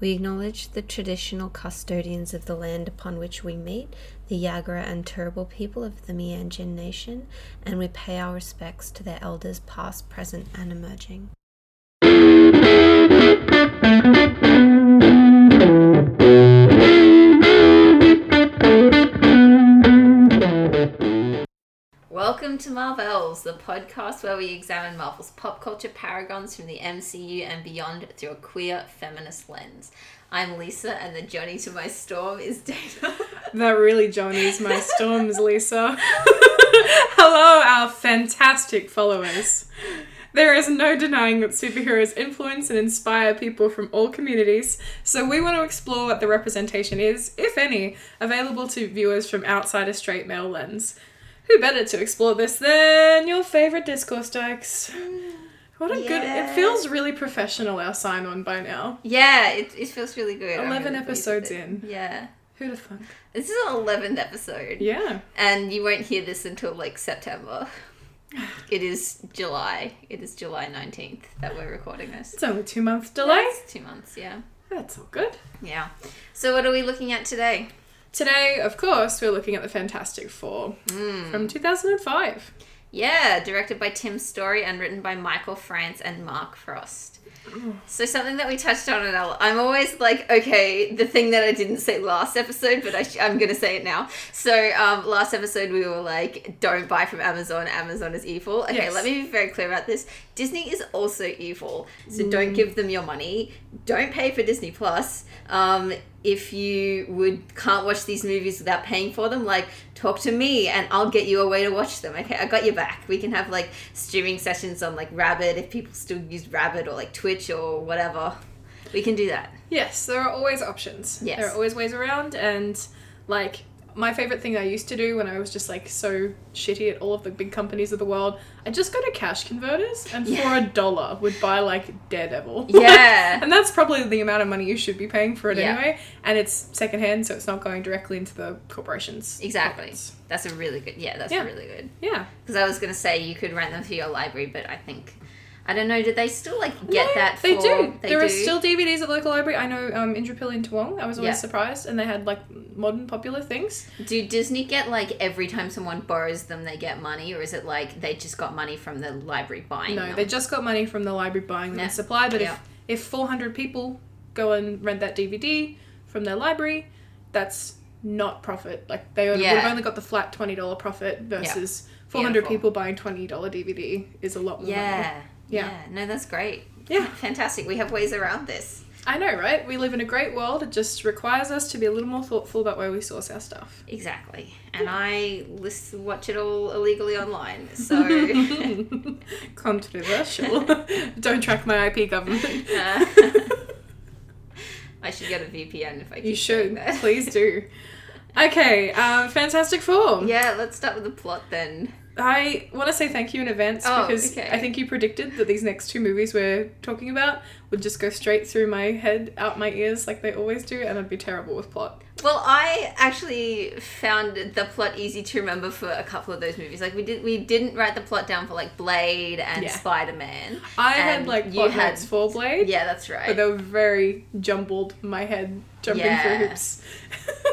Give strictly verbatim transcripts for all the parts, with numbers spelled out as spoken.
We acknowledge the traditional custodians of the land upon which we meet, the Yagara and Turrbal people of the Mianjin Nation, and we pay our respects to their elders past, present, and emerging. Welcome to Marvels, the podcast where we examine Marvel's pop culture paragons from the M C U and beyond through a queer feminist lens. I'm Lisa, and the Johnny to my Storm is Dana. That really Johnny's my Storm's Lisa. Hello, our fantastic followers. There is no denying that superheroes influence and inspire people from all communities, so we want to explore what the representation is, if any, available to viewers from outside a straight male lens. Who better to explore this than your favourite Discourse Decks? What a yeah. good... It feels really professional, our sign-on by now. Yeah, it it feels really good. eleven really episodes in. Yeah. Who'd have thunk? This is our eleventh episode. Yeah. And you won't hear this until, like, September. It is July. It is July nineteenth that we're recording this. It's only two months delay. That's two months, yeah. That's all good. Yeah. So what are we looking at today? Today, of course, we're looking at the Fantastic Four mm. from two thousand five. Yeah, directed by Tim Story and written by Michael France and Mark Frost. Oh. So something that we touched on, and I'll, I'm always like, okay, the thing that I didn't say last episode, but I sh- I'm going to say it now. So um, last episode we were like, don't buy from Amazon, Amazon is evil. Okay, yes. Let me be very clear about this. Disney is also evil, so mm. don't give them your money. Don't pay for Disney plus. Um... If you would can't watch these movies without paying for them, like, talk to me and I'll get you a way to watch them. Okay, I got your back. We can have, like, streaming sessions on, like, Rabbit, if people still use Rabbit, or, like, Twitch or whatever. We can do that. Yes, there are always options. Yes. There are always ways around, and, like, my favourite thing I used to do when I was just, like, so shitty at all of the big companies of the world, I'd just go to Cash Converters and yeah. for a dollar would buy, like, Daredevil. Yeah. Like, and that's probably the amount of money you should be paying for it yeah. anyway. And it's secondhand, so it's not going directly into the corporations. Exactly. Pockets. That's a really good... Yeah, that's yeah. really good. Yeah. Because I was going to say you could rent them for your library, but I think... I don't know, do they still, like, get no, that for... they do. They there do. Are still D V Ds at the local library. I know um, Indrapil in Toowong, I was always yeah. surprised, and they had, like, modern popular things. Do Disney get, like, every time someone borrows them, they get money, or is it, like, they just got money from the library buying no, them? No, they just got money from the library buying them yeah. supply, but yeah. if, if four hundred people go and rent that D V D from their library, that's not profit. Like, they yeah. would have only got the flat twenty dollars profit versus yeah. four hundred Beautiful. People buying twenty dollars D V D is a lot more yeah. money. Yeah. yeah. No, that's great. Yeah. Fantastic. We have ways around this. I know, right? We live in a great world. It just requires us to be a little more thoughtful about where we source our stuff. Exactly. And yeah. I list, watch it all illegally online, so... Controversial. Don't track my I P, government. Uh, I should get a V P N if I can. You should. That. Please do. Okay. Um, Fantastic Four. Yeah, let's start with the plot then. I want to say thank you in advance oh, because okay. I think you predicted that these next two movies we're talking about would just go straight through my head, out my ears like they always do, and I'd be terrible with plot. Well, I actually found the plot easy to remember for a couple of those movies. Like, we, did, we didn't write the plot down for, like, Blade and yeah. Spider-Man. I and had, like, plot notes for Blade. Yeah, that's right. But they were very jumbled, my head jumping yeah. through hoops.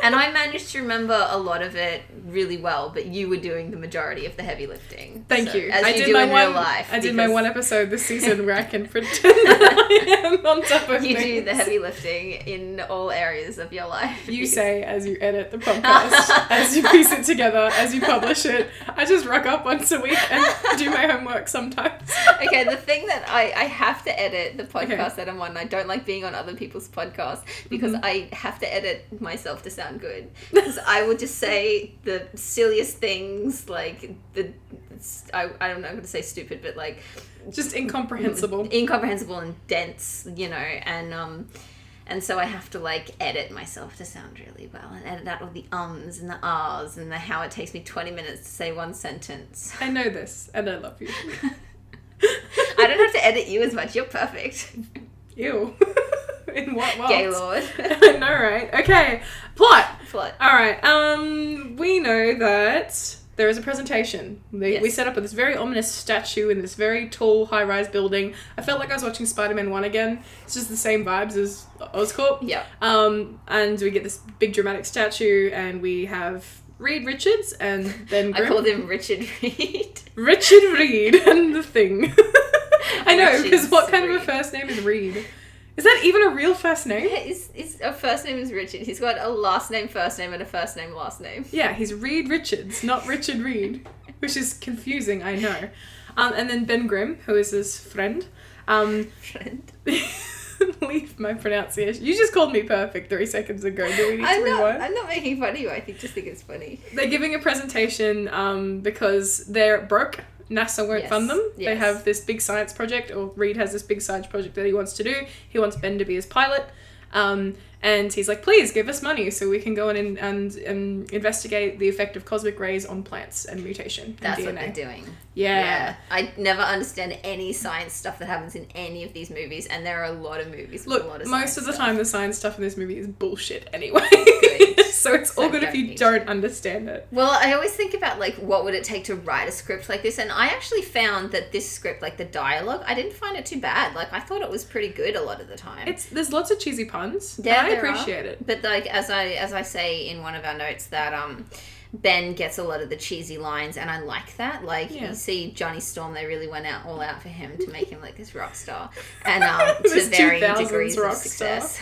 And I managed to remember a lot of it really well, but you were doing the majority of the heavy lifting. Thank so, you. As I you did do my in one, real life. I did because... my one episode this season where I can pretend that I am on top of you things. You do the heavy lifting in all areas of your life. You say as you edit the podcast, as you piece it together, as you publish it. I just rock up once a week and do my homework sometimes. Okay, the thing that I, I have to edit the podcast okay. that I'm on, I don't like being on other people's podcasts because mm-hmm. I have to edit myself to sound good. Because I will just say the silliest things, like the, I, I'm not going to say stupid, but like... just incomprehensible. Incomprehensible and dense, you know, and... um. And so I have to, like, edit myself to sound really well and edit out all the ums and the ahs and the how it takes me twenty minutes to say one sentence. I know this, and I love you. I don't have to edit you as much. You're perfect. Ew. In what world? Gaylord. I know, right? Okay. Plot. Plot. All right. Um, we know that there is a presentation. They, yes. We set up with this very ominous statue in this very tall, high-rise building. I felt like I was watching Spider-Man one again. It's just the same vibes as Oscorp. Yeah. Um, and we get this big dramatic statue, and we have Reed Richards and Ben Grimm. I called him Richard Reed. Richard Reed and the Thing. I know, because what kind Reed. of a first name is Reed? Is that even a real first name? Yeah, it's, it's, a first name is Richard. He's got a last name, first name, and a first name, last name. Yeah, he's Reed Richards, not Richard Reed, which is confusing, I know. Um, and then Ben Grimm, who is his friend. Um, friend? Leave my pronunciation. You just called me perfect three seconds ago. Do we need I'm to not, rewind? I'm not making fun of you. I think, just think it's funny. They're giving a presentation um, because they're broke. NASA won't yes. fund them. Yes. They have this big science project, or Reed has this big science project that he wants to do. He wants Ben to be his pilot. Um, and he's like, please give us money so we can go in and, and, and investigate the effect of cosmic rays on plants and mutation. That's and D N A. What they're doing. Yeah. yeah. I never understand any science stuff that happens in any of these movies, and there are a lot of movies with Look, a lot of science most of the stuff. time the science stuff in this movie is bullshit anyway. So it's so all good if you don't it. understand it. Well, I always think about, like, what would it take to write a script like this? And I actually found that this script, like, the dialogue, I didn't find it too bad. Like, I thought it was pretty good a lot of the time. It's There's lots of cheesy puns. Yeah, I appreciate are. it. But, like, as I as I say in one of our notes that um, Ben gets a lot of the cheesy lines, and I like that. Like, yeah. you see Johnny Storm, they really went out all out for him to make him, like, this rock star. And um, to varying degrees of success.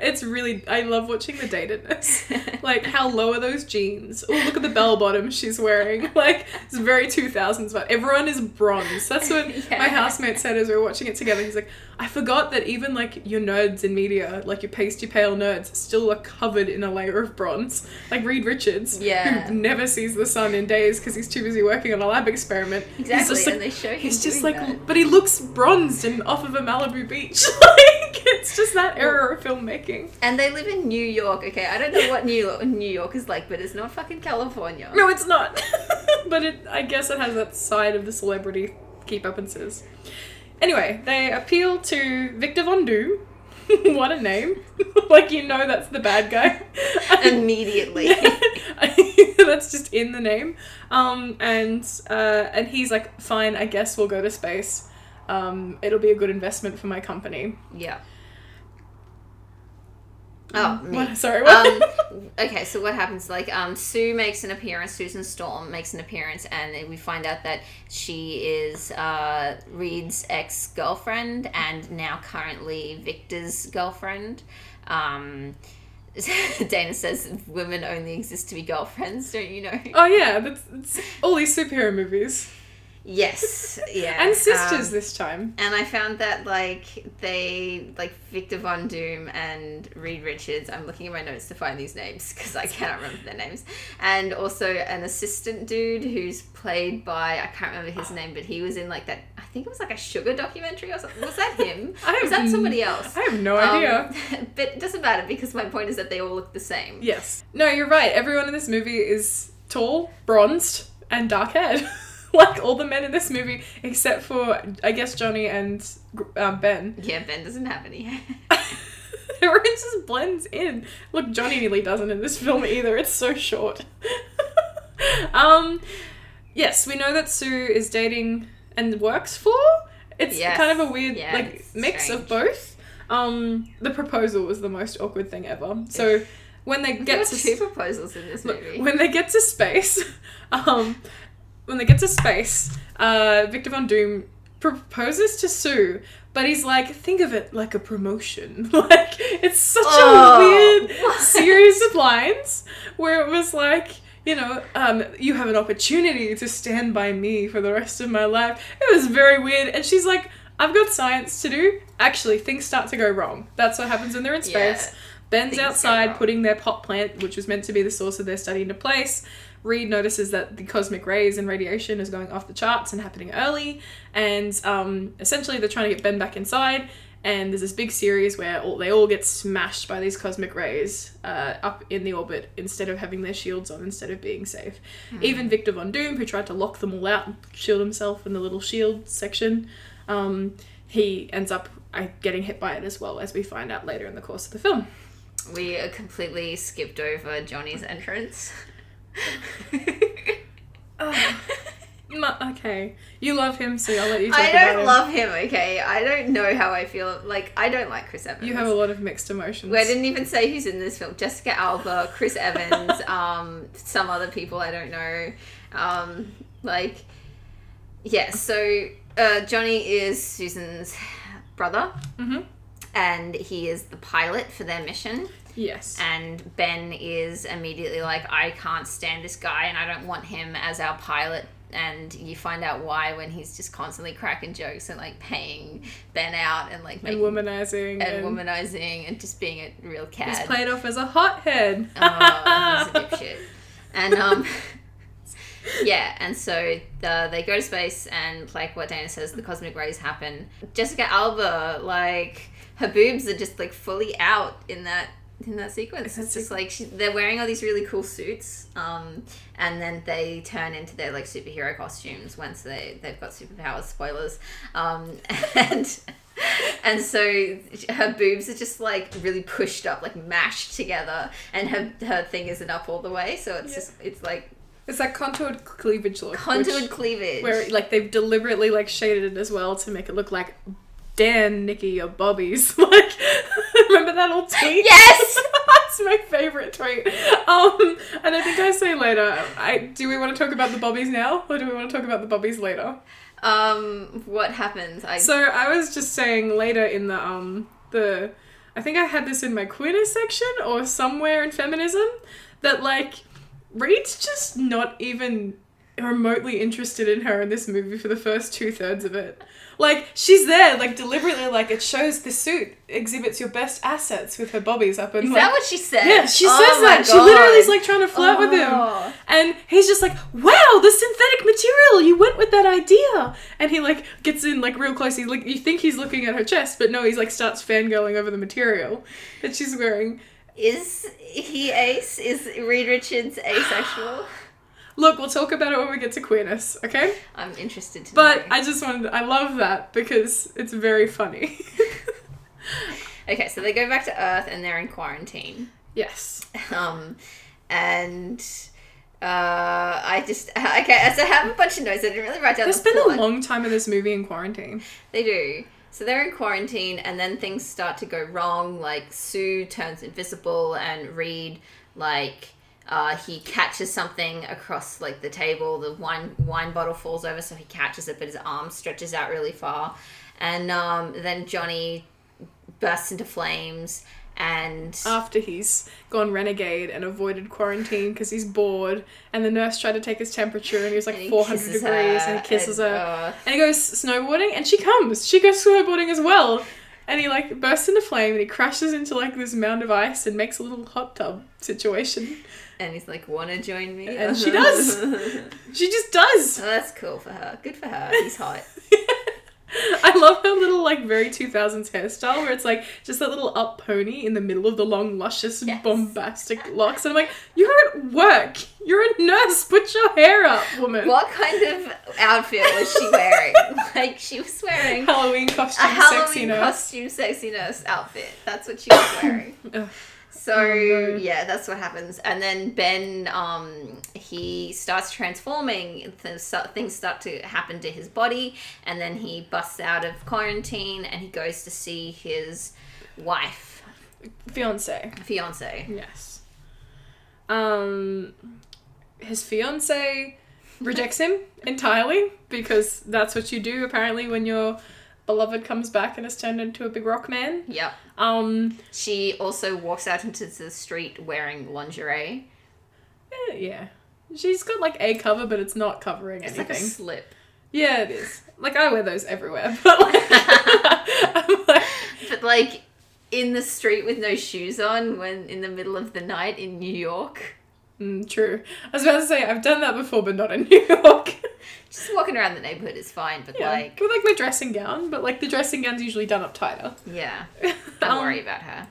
It's really, I love watching the datedness. Like, how low are those jeans? Oh, look at the bell bottom she's wearing. Like, it's very two thousands, but everyone is bronze. That's what yeah. my housemate said as we were watching it together. He's like, I forgot that even, like, your nerds in media, like your pasty pale nerds, still are covered in a layer of bronze. Like Reed Richards, yeah. who never sees the sun in days because he's too busy working on a lab experiment. Exactly, he's just, like, and they show him He's just like, that. But he looks bronzed and off of a Malibu beach. Like, it's just that era of filmmaking. And they live in New York, okay? I don't know what New York, New York is like, but it's not fucking California. No, it's not. But it, I guess it has that side of the celebrity keep-uppances. Anyway, they appeal to Victor Von Doom. What a name. Like, you know that's the bad guy. Immediately. That's just in the name. Um, and uh, and he's like, fine, I guess we'll go to space. Um, it'll be a good investment for my company. Yeah. Oh, what? Sorry. What? Um, okay, so what happens? Like, um, Sue makes an appearance. Susan Storm makes an appearance, and we find out that she is uh, Reed's ex-girlfriend and now currently Victor's girlfriend. Um, Dana says women only exist to be girlfriends, don't you know? Oh yeah, that's, that's all these superhero movies. Yes, yeah. And sisters um, this time. And I found that, like, they, like, Victor Von Doom and Reed Richards, I'm looking at my notes to find these names because I cannot remember their names, and also an assistant dude who's played by, I can't remember his oh. name, but he was in, like, that, I think it was, like, a sugar documentary or something. Was that him? I was that somebody else? I have no um, idea. But it doesn't matter because my point is that they all look the same. Yes. No, you're right. Everyone in this movie is tall, bronzed, and dark-haired. Like, all the men in this movie, except for, I guess, Johnny and um, Ben. Yeah, Ben doesn't have any hair. Everyone just blends in. Look, Johnny nearly doesn't in this film either. It's so short. um, yes, we know that Sue is dating and works for. It's yes. kind of a weird yeah, like mix strange. of both. Um, the proposal was the most awkward thing ever. So when they get there to two sp- proposals in this movie. When they get to space, um. When they get to space, uh, Victor Von Doom proposes to Sue, but he's like, think of it like a promotion. Like, it's such oh, a weird what? series of lines where it was like, you know, um, you have an opportunity to stand by me for the rest of my life. It was very weird. And she's like, I've got science to do. Actually, things start to go wrong. That's what happens when they're in space. Yeah, Ben's outside putting their pot plant, which was meant to be the source of their study, into place. Reed notices that the cosmic rays and radiation is going off the charts and happening early, and um, essentially they're trying to get Ben back inside, and there's this big series where all, they all get smashed by these cosmic rays uh, up in the orbit instead of having their shields on, instead of being safe. Mm. Even Victor Von Doom, who tried to lock them all out and shield himself in the little shield section, um, he ends up uh, getting hit by it as well, as we find out later in the course of the film. We completely skipped over Johnny's entrance. Oh. Okay, you love him, so I'll let you talk about him. I don't love him, okay? I don't know how I feel. Like, I don't like Chris Evans. You have a lot of mixed emotions. Well, I didn't even say who's in this film. Jessica Alba, Chris Evans, um, some other people I don't know. Um, like, yeah, so uh, Johnny is Susan's brother, mm-hmm. and he is the pilot for their mission. Yes. And Ben is immediately like, I can't stand this guy and I don't want him as our pilot. And you find out why when he's just constantly cracking jokes and, like, paying Ben out and, like, making... And womanizing. And, and womanizing and just being a real cad. He's played off as a hothead. Oh, he's a dipshit. And, um... yeah, and so the, they go to space and, like what Dana says, the cosmic rays happen. Jessica Alba, like, her boobs are just, like, fully out in that... in that sequence. It's just like she, they're wearing all these really cool suits um and then they turn into their like superhero costumes once they they've got superpowers, spoilers, um and and so her boobs are just like really pushed up, like mashed together, and her her thing isn't up all the way, so it's yeah. just it's like It's like contoured cleavage look contoured which, cleavage where like they've deliberately like shaded it as well to make it look like Dan, Nikki, or Bobby's. Like, remember that old tweet? Yes! That's my favourite tweet. Um, and I think I say later, I, do we want to talk about the Bobbies now, or do we want to talk about the Bobbies later? Um, what happens? I... So I was just saying later in the, um, the, I think I had this in my queerness section, or somewhere in feminism, that, like, Reed's just not even remotely interested in her in this movie for the first two thirds of it. Like, she's there, like, deliberately, like, it shows the suit exhibits your best assets with her bobbies up and... Is like, that what she said? Yeah, she oh says that. God. She literally is, like, trying to flirt oh. with him. And he's just like, wow, the synthetic material, you went with that idea. And he, like, gets in, like, real close. He, like, you think he's looking at her chest, but no, he's, like, starts fangirling over the material that she's wearing. Is he ace? Is Reed Richards asexual? Look, we'll talk about it when we get to queerness, okay? I'm interested to but know. But I just wanted... I love that because it's very funny. Okay, so they go back to Earth and they're in quarantine. Yes. Um, and... Uh, I just... Okay, so I have a bunch of notes. I didn't really write down they the They spend plot. a long time in this movie in quarantine. They do. So they're in quarantine and then things start to go wrong. Like, Sue turns invisible and Reed, like... Uh, he catches something across, like, the table. The wine wine bottle falls over, so he catches it, but his arm stretches out really far. And um, then Johnny bursts into flames, and... After he's gone renegade and avoided quarantine because he's bored, and the nurse tried to take his temperature, and he was, like, he four hundred degrees, her, and he kisses and, her. Uh, and he goes snowboarding, and she comes. She goes snowboarding as well. And he, like, bursts into flame, and he crashes into, like, this mound of ice and makes a little hot tub situation. And he's like, wanna join me? And she does. She just does. Oh, that's cool for her. Good for her. He's hot. Yeah. I love her little, like, very two thousands hairstyle where it's, like, just that little up pony in the middle of the long, luscious, yes. bombastic locks. And I'm like, you're at work. You're a nurse. Put your hair up, woman. What kind of outfit was she wearing? Like, she was wearing... Halloween costume, a Halloween sexy nurse. costume, sexy nurse outfit. That's what she was wearing. So, oh, no. yeah, that's what happens. And then Ben, um, he starts transforming. Things start to happen to his body. And then he busts out of quarantine and he goes to see his wife. Fiancé. Fiancé. Yes. Um, his fiancé rejects him entirely because that's what you do, apparently, when you're... Beloved comes back and is turned into a big rock man. Yep. Um, she also walks out into the street wearing lingerie. Yeah, yeah. She's got like a cover, but it's not covering it's anything. It's like a slip. Yeah, it is. Like, I wear those everywhere. But like, I'm like... But like, in the street with no shoes on when in the middle of the night in New York. Mm, true. I was about to say, I've done that before, but not in New York. Just walking around the neighbourhood is fine, but yeah, like... With, like, my dressing gown, but, like, the dressing gown's usually done up tighter. Yeah. Don't um, worry about her.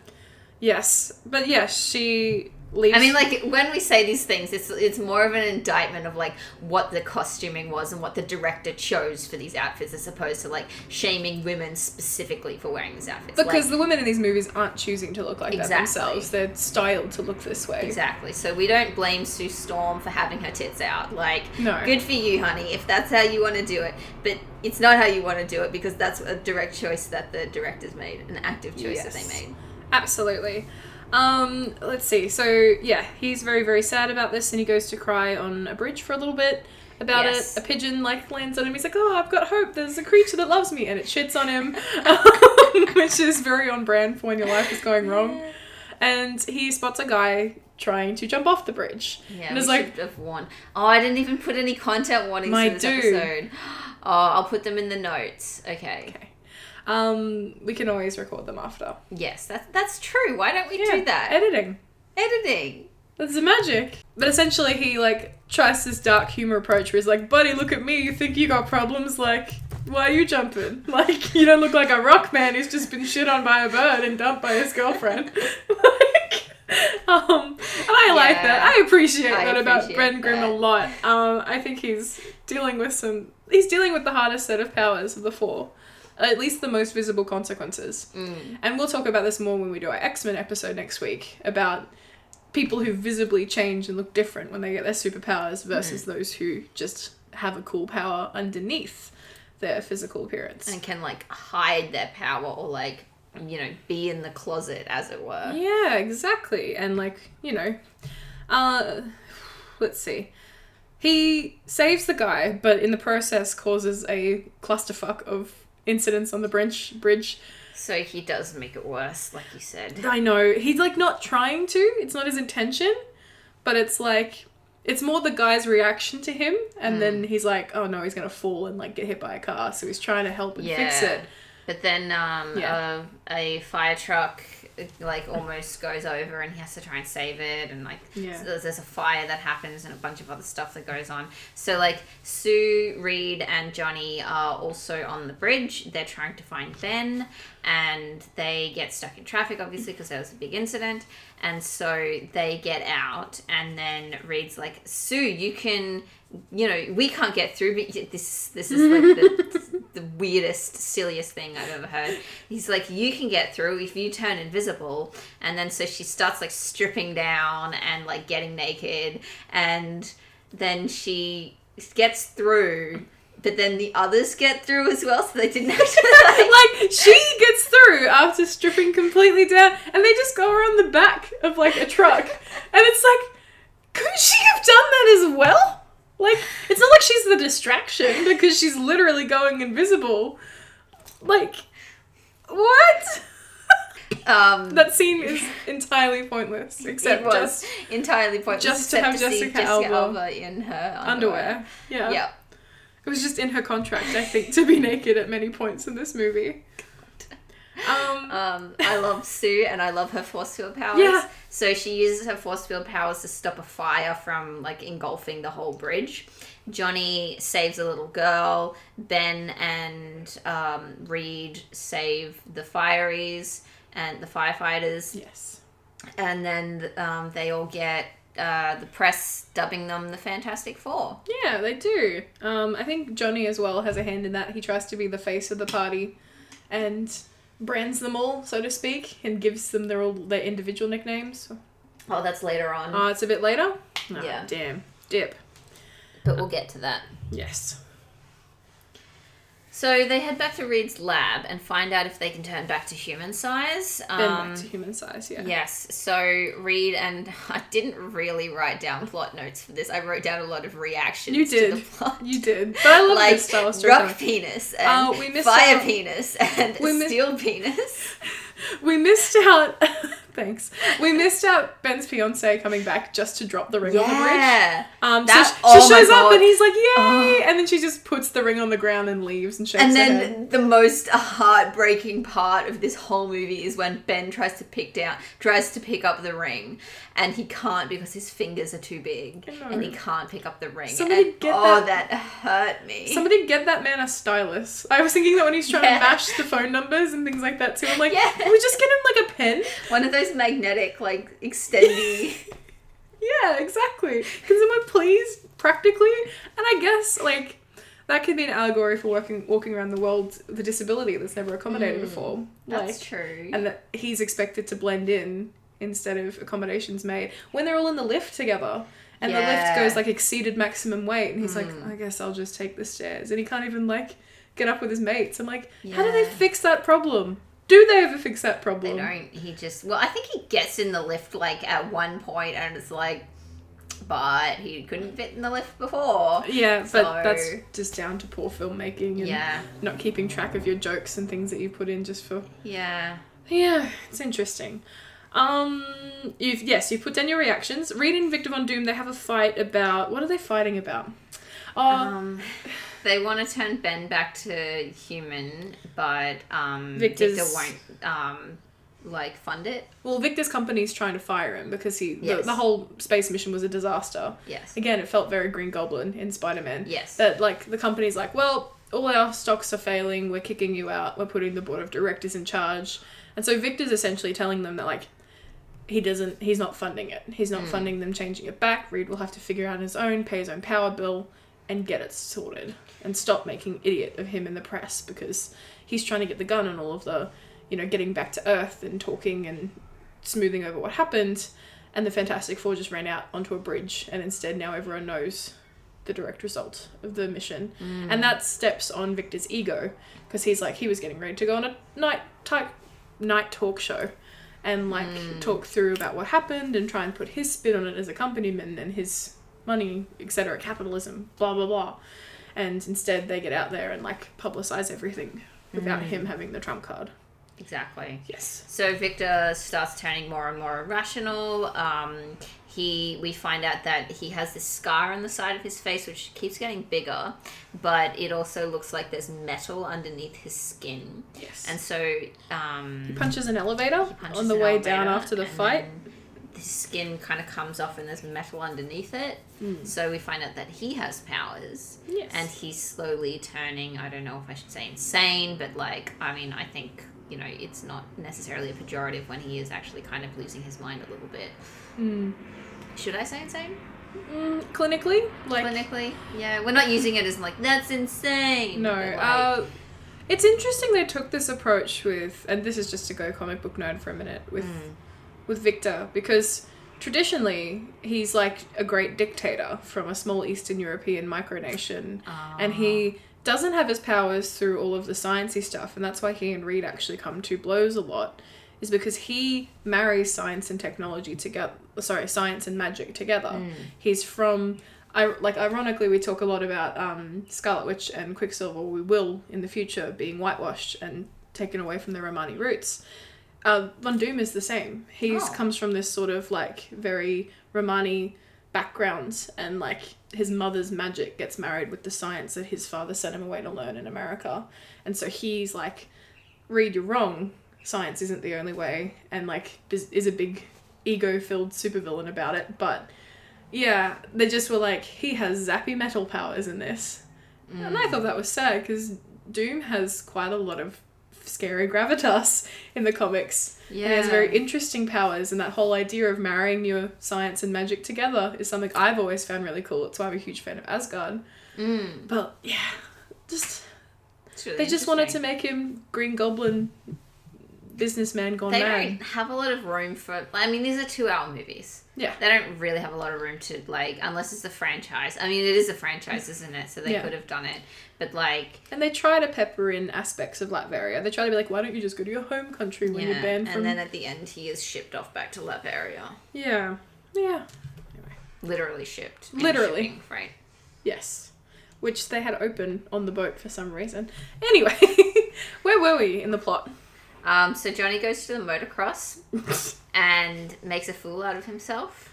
Yes. But, yeah, she Leaves. I mean, like, when we say these things, it's it's more of an indictment of, like, what the costuming was and what the director chose for these outfits, as opposed to, like, shaming women specifically for wearing these outfits. Because like, the women in these movies aren't choosing to look like exactly. that themselves. They're styled to look this way. Exactly. So we don't blame Sue Storm for having her tits out. Like, no. Good for you, honey, if that's how you want to do it. But it's not how you want to do it, because that's a direct choice that the directors made, an active choice yes. that they made. Absolutely. Um, let's see. So, yeah, he's very, very sad about this, and he goes to cry on a bridge for a little bit about yes. it. A pigeon, like, lands on him. He's like, oh, I've got hope. There's a creature that loves me. And it shits on him, um, which is very on brand for when your life is going wrong. Yeah. And he spots a guy trying to jump off the bridge. Yeah, and we is like, should have warned. Oh, I didn't even put any content warnings in this dude. episode. Oh, I'll put them in the notes. Okay. Okay. Um, we can always record them after. Yes, that's, that's true. Why don't we yeah, do that? Editing. Editing. That's the magic. But essentially he, like, tries this dark humor approach where he's like, buddy, look at me. You think you got problems? Like, why are you jumping? Like, you don't look like a rock man who's just been shit on by a bird and dumped by his girlfriend. like, um, and I yeah, like that. I appreciate I that appreciate about Ben Grimm that. a lot. Um, I think he's dealing with some, he's dealing with the hardest set of powers of the four. At least the most visible consequences. Mm. And we'll talk about this more when we do our X-Men episode next week, about people who visibly change and look different when they get their superpowers versus mm. those who just have a cool power underneath their physical appearance. And can, like, hide their power or, like, you know, be in the closet, as it were. Yeah, exactly. And, like, you know, uh, let's see. He saves the guy, but in the process causes a clusterfuck of incidents on the bridge bridge so he does make it worse, like you said. I know he's like not trying to, it's not his intention, but it's like it's more the guy's reaction to him, and mm. then he's like, oh no, he's gonna fall and like get hit by a car, so he's trying to help and yeah. fix it. But then um yeah. a, a fire truck like almost goes over and he has to try and save it, and like yeah. so there's a fire that happens and a bunch of other stuff that goes on. So like Sue, Reed and Johnny are also on the bridge. They're trying to find Ben and they get stuck in traffic, obviously, because there was a big incident. And so they get out, and then Reed's like, Sue, you can, you know, we can't get through, but this this is like the, the weirdest, silliest thing I've ever heard. He's like, you can get through if you turn invisible. And then so she starts like stripping down and like getting naked, and then she gets through. But then the others get through as well, so they didn't actually like... like, she gets through after stripping completely down, and they just go around the back of, like, a truck. And it's like, couldn't she have done that as well? Like, it's not like she's the distraction, because she's literally going invisible. Like, what? Um, that scene is entirely pointless, except it was just... entirely pointless, just to have to Jessica, Jessica Alba, Alba in her underwear. underwear. Yeah. Yeah. It was just in her contract, I think, to be naked at many points in this movie. Um, um, I love Sue, and I love her force field powers. Yeah. So she uses her force field powers to stop a fire from, like, engulfing the whole bridge. Johnny saves a little girl. Ben and um, Reed save the fireys and the firefighters. Yes. And then um, they all get... Uh, the press dubbing them the Fantastic Four. Yeah, they do. Um, I think Johnny as well has a hand in that. He tries to be the face of the party and brands them all, so to speak, and gives them their all their individual nicknames. Oh, that's later on. Oh, uh, it's a bit later? Oh, yeah. Damn. Dip. But we'll get to that. Yes. So they head back to Reed's lab and find out if they can turn back to human size. Um, Turn back to human size, yeah. Yes. So Reed and... I didn't really write down plot notes for this. I wrote down a lot of reactions you did. to the plot. You did. But I love like, this style of rock penis and uh, we missed fire out. penis and we mi- steel penis. We missed out... Thanks. We missed out Ben's fiancée coming back just to drop the ring yeah. on the bridge. Yeah. Um, so she, oh she shows up and he's like, yay! Oh. And then she just puts the ring on the ground and leaves and shakes her head. And then the most heartbreaking part of this whole movie is when Ben tries to pick down, tries to pick up the ring, and he can't because his fingers are too big, and he can't pick up the ring. Somebody and, get oh, that. that hurt me. Somebody get that man a stylus. I was thinking that when he's trying yeah. to mash the phone numbers and things like that too. I'm like, yeah. can we just get him like a pen? One of those magnetic, like, extendy Yeah, exactly. Because someone plays practically, and I guess like that could be an allegory for walking walking around the world with a disability that's never accommodated mm, before. That's like, true. And that he's expected to blend in instead of accommodations made when they're all in the lift together. And yeah. the lift goes, like, exceeded maximum weight. And he's mm. like, I guess I'll just take the stairs. And he can't even, like, get up with his mates. I'm like, yeah. how do they fix that problem? Do they ever fix that problem? They don't. He just... Well, I think he gets in the lift, like, at one point, and it's like, but he couldn't fit in the lift before. Yeah, so... but that's just down to poor filmmaking and yeah. not keeping track of your jokes and things that you put in just for... Yeah. Yeah, it's interesting. Um, you've, yes, you've put down your reactions. Reed and Victor Von Doom, they have a fight about, what are they fighting about? Uh, um, they want to turn Ben back to human, but, um, Victor's, Victor won't, um, like, fund it. Well, Victor's company's trying to fire him because he, yes. the, the whole space mission was a disaster. Yes. Again, it felt very Green Goblin in Spider-Man. Yes. That, like, the company's like, well, all our stocks are failing, we're kicking you out, we're putting the board of directors in charge. And so Victor's essentially telling them that, like, He doesn't, he's not funding it. He's not mm. funding them changing it back. Reed will have to figure out his own, pay his own power bill, and get it sorted. And stop making idiot of him in the press, because he's trying to get the gun on all of the, you know, getting back to Earth and talking and smoothing over what happened. And the Fantastic Four just ran out onto a bridge. And instead now everyone knows the direct result of the mission. Mm. And that steps on Victor's ego, because he's like, he was getting ready to go on a night type night talk show. And, like, mm. talk through about what happened and try and put his spin on it as accompaniment and his money, et cetera, capitalism, blah, blah, blah. And instead they get out there and, like, publicise everything without mm. him having the trump card. Exactly. Yes. So Victor starts turning more and more irrational. Um, he, we find out that he has this scar on the side of his face, which keeps getting bigger, but it also looks like there's metal underneath his skin. Yes. And so, um... he punches an elevator punches on the way down after the fight. The skin kind of comes off and there's metal underneath it. Mm. So we find out that he has powers. Yes. And he's slowly turning, I don't know if I should say insane, but, like, I mean, I think... you know, it's not necessarily a pejorative when he is actually kind of losing his mind a little bit. Mm. Should I say insane? Mm, clinically? Like, clinically, yeah. We're not using it as like, that's insane. No. Like, uh, it's interesting they took this approach with, and this is just to go comic book nerd for a minute, with mm. with Victor, because traditionally he's like a great dictator from a small Eastern European micronation. Oh. And he... doesn't have his powers through all of the sciencey stuff, and that's why he and Reed actually come to blows a lot, is because he marries science and technology together, sorry, science and magic together. Mm. He's from, I like, ironically, we talk a lot about um, Scarlet Witch and Quicksilver, we will, in the future, being whitewashed and taken away from their Romani roots. Uh, Von Doom is the same. He oh. comes from this sort of, like, very Romani backgrounds, and, like, his mother's magic gets married with the science that his father sent him away to learn in America. And so he's like, Reed, you're wrong. Science isn't the only way. And, like, is a big ego-filled supervillain about it. But yeah, they just were like, he has zappy metal powers in this. Mm. And I thought that was sad, because Doom has quite a lot of scary gravitas in the comics. Yeah. And he has very interesting powers, and that whole idea of marrying your science and magic together is something I've always found really cool. It's why I'm a huge fan of Asgard. Mm. But yeah, just really they just wanted to make him Green Goblin businessman gone mad. They man. don't have a lot of room for, I mean, these are two hour movies. Yeah. They don't really have a lot of room to, like, unless it's a franchise. I mean, it is a franchise, isn't it? So they yeah. could have done it. But, like... and they try to pepper in aspects of Latveria. They try to be like, why don't you just go to your home country when yeah, you're banned from... and then at the end, he is shipped off back to Latveria. Yeah. Yeah. Anyway. Literally shipped. Literally. Shipping, right. Yes. Which they had open on the boat for some reason. Anyway. Where were we in the plot? Um, so Johnny goes to the motocross and makes a fool out of himself.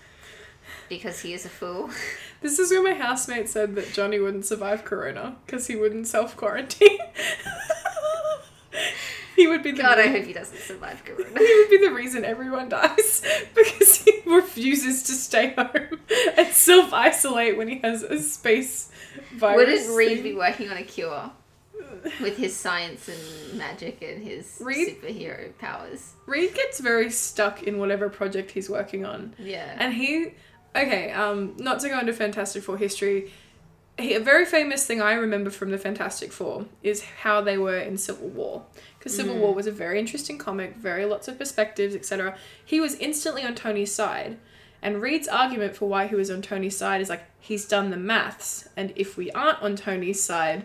Because he is a fool. This is where my housemate said that Johnny wouldn't survive Corona because he wouldn't self-quarantine. He would be the God, reason, I hope he doesn't survive Corona. He would be the reason everyone dies, because he refuses to stay home and self-isolate when he has a space virus. Wouldn't Reed be working on a cure? With his science and magic and his Reed, superhero powers. Reed gets very stuck in whatever project he's working on. Yeah. And he... Okay, um, not to go into Fantastic Four history, a very famous thing I remember from the Fantastic Four is how they were in Civil War. Because Civil mm. War was a very interesting comic, very lots of perspectives, et cetera. He was instantly on Tony's side. And Reed's argument for why he was on Tony's side is like, he's done the maths, and if we aren't on Tony's side,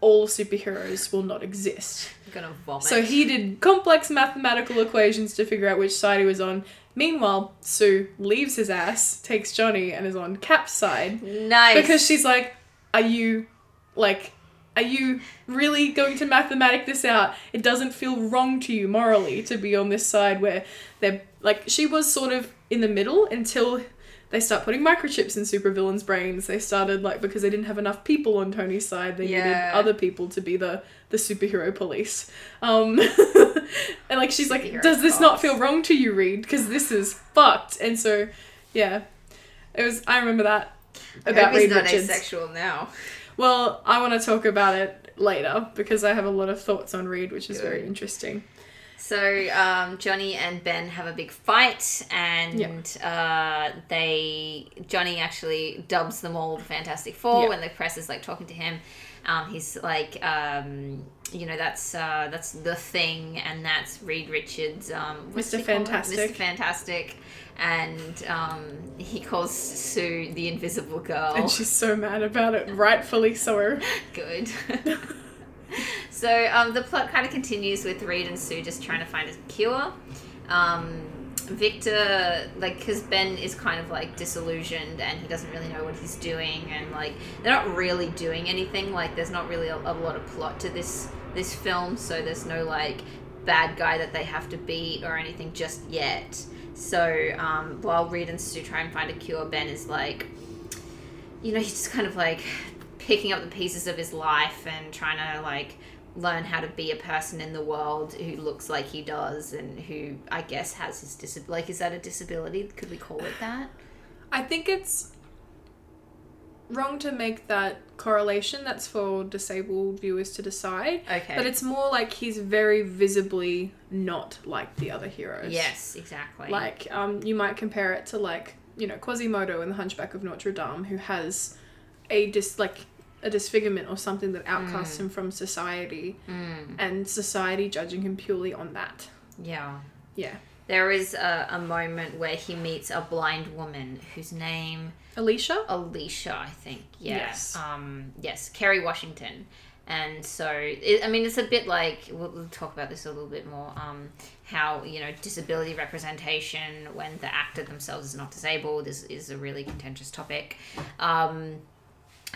all superheroes will not exist. I'm gonna vomit. So he did complex mathematical equations to figure out which side he was on. Meanwhile, Sue leaves his ass, takes Johnny, and is on Cap's side. Nice. Because she's like, are you, like, are you really going to mathematic this out? It doesn't feel wrong to you morally to be on this side where they're, like, she was sort of in the middle until they start putting microchips in supervillains' brains. They started, like, because they didn't have enough people on Tony's side, they yeah. needed other people to be the, the superhero police. Um, and, like, she's like, does this not feel wrong to you, Reed? Because this is fucked. And so, yeah. It was, I remember that about Reed Richards. I hope he's not asexual now. Well, I want to talk about it later because I have a lot of thoughts on Reed, which is Good. very interesting. So um, Johnny and Ben have a big fight, and yep. uh, they Johnny actually dubs them all the Fantastic Four yep. when the press is like talking to him. Um, he's like, um, you know, that's uh, that's the Thing, and that's Reed Richards, um, Mister Fantastic, Mister Fantastic, and um, he calls Sue the Invisible Girl, and she's so mad about it, rightfully so. Good. So um, the plot kind of continues with Reed and Sue just trying to find a cure. Um, Victor, like, because Ben is kind of, like, disillusioned and he doesn't really know what he's doing, and, like, they're not really doing anything. Like, there's not really a, a lot of plot to this, this film, so there's no, like, bad guy that they have to beat or anything just yet. So um, while Reed and Sue try and find a cure, Ben is, like, you know, he's just kind of, like, picking up the pieces of his life and trying to, like, learn how to be a person in the world who looks like he does and who, I guess, has his disability. Like, is that a disability? Could we call it that? I think it's wrong to make that correlation. That's for disabled viewers to decide. Okay. But it's more like he's very visibly not like the other heroes. Yes, exactly. Like, um, you might compare it to, like, you know, Quasimodo in The Hunchback of Notre Dame, who has a dis- like a disfigurement or something that outcasts mm. him from society mm. and society judging him purely on that. Yeah. Yeah. There is a, a moment where he meets a blind woman whose name... Alicia? Alicia, I think. Yeah. Yes. Um, yes. Kerry Washington. And so, it, I mean, it's a bit like, we'll, we'll talk about this a little bit more, um, how, you know, disability representation when the actor themselves is not disabled is, is a really contentious topic. Um...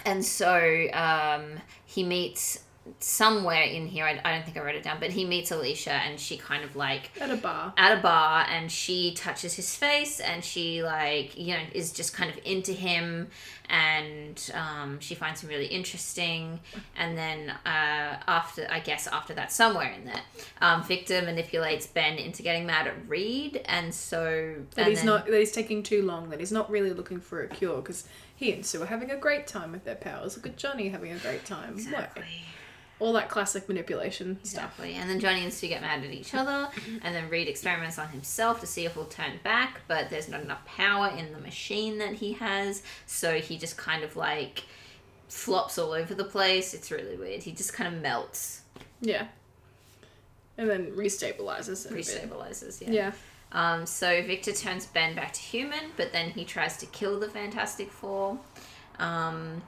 And so um, he meets somewhere in here, I, I don't think I wrote it down, but he meets Alicia and she kind of like... At a bar. At a bar, and she touches his face and she like, you know, is just kind of into him, and um, she finds him really interesting. And then uh, after, I guess after that, somewhere in there, um, Victor manipulates Ben into getting mad at Reed, and so... That and he's then, not, that he's taking too long, that he's not really looking for a cure because... He and Sue are having a great time with their powers. Look at Johnny having a great time. Exactly. Work. All that classic manipulation stuff. Exactly. And then Johnny and Sue get mad at each other, and then Reed experiments on himself to see if he'll turn back, but there's not enough power in the machine that he has, so he just kind of like flops all over the place. It's really weird. He just kind of melts. Yeah. And then restabilizes. Restabilizes, yeah. Yeah. Um, so Victor turns Ben back to human, but then he tries to kill the Fantastic Four. Um,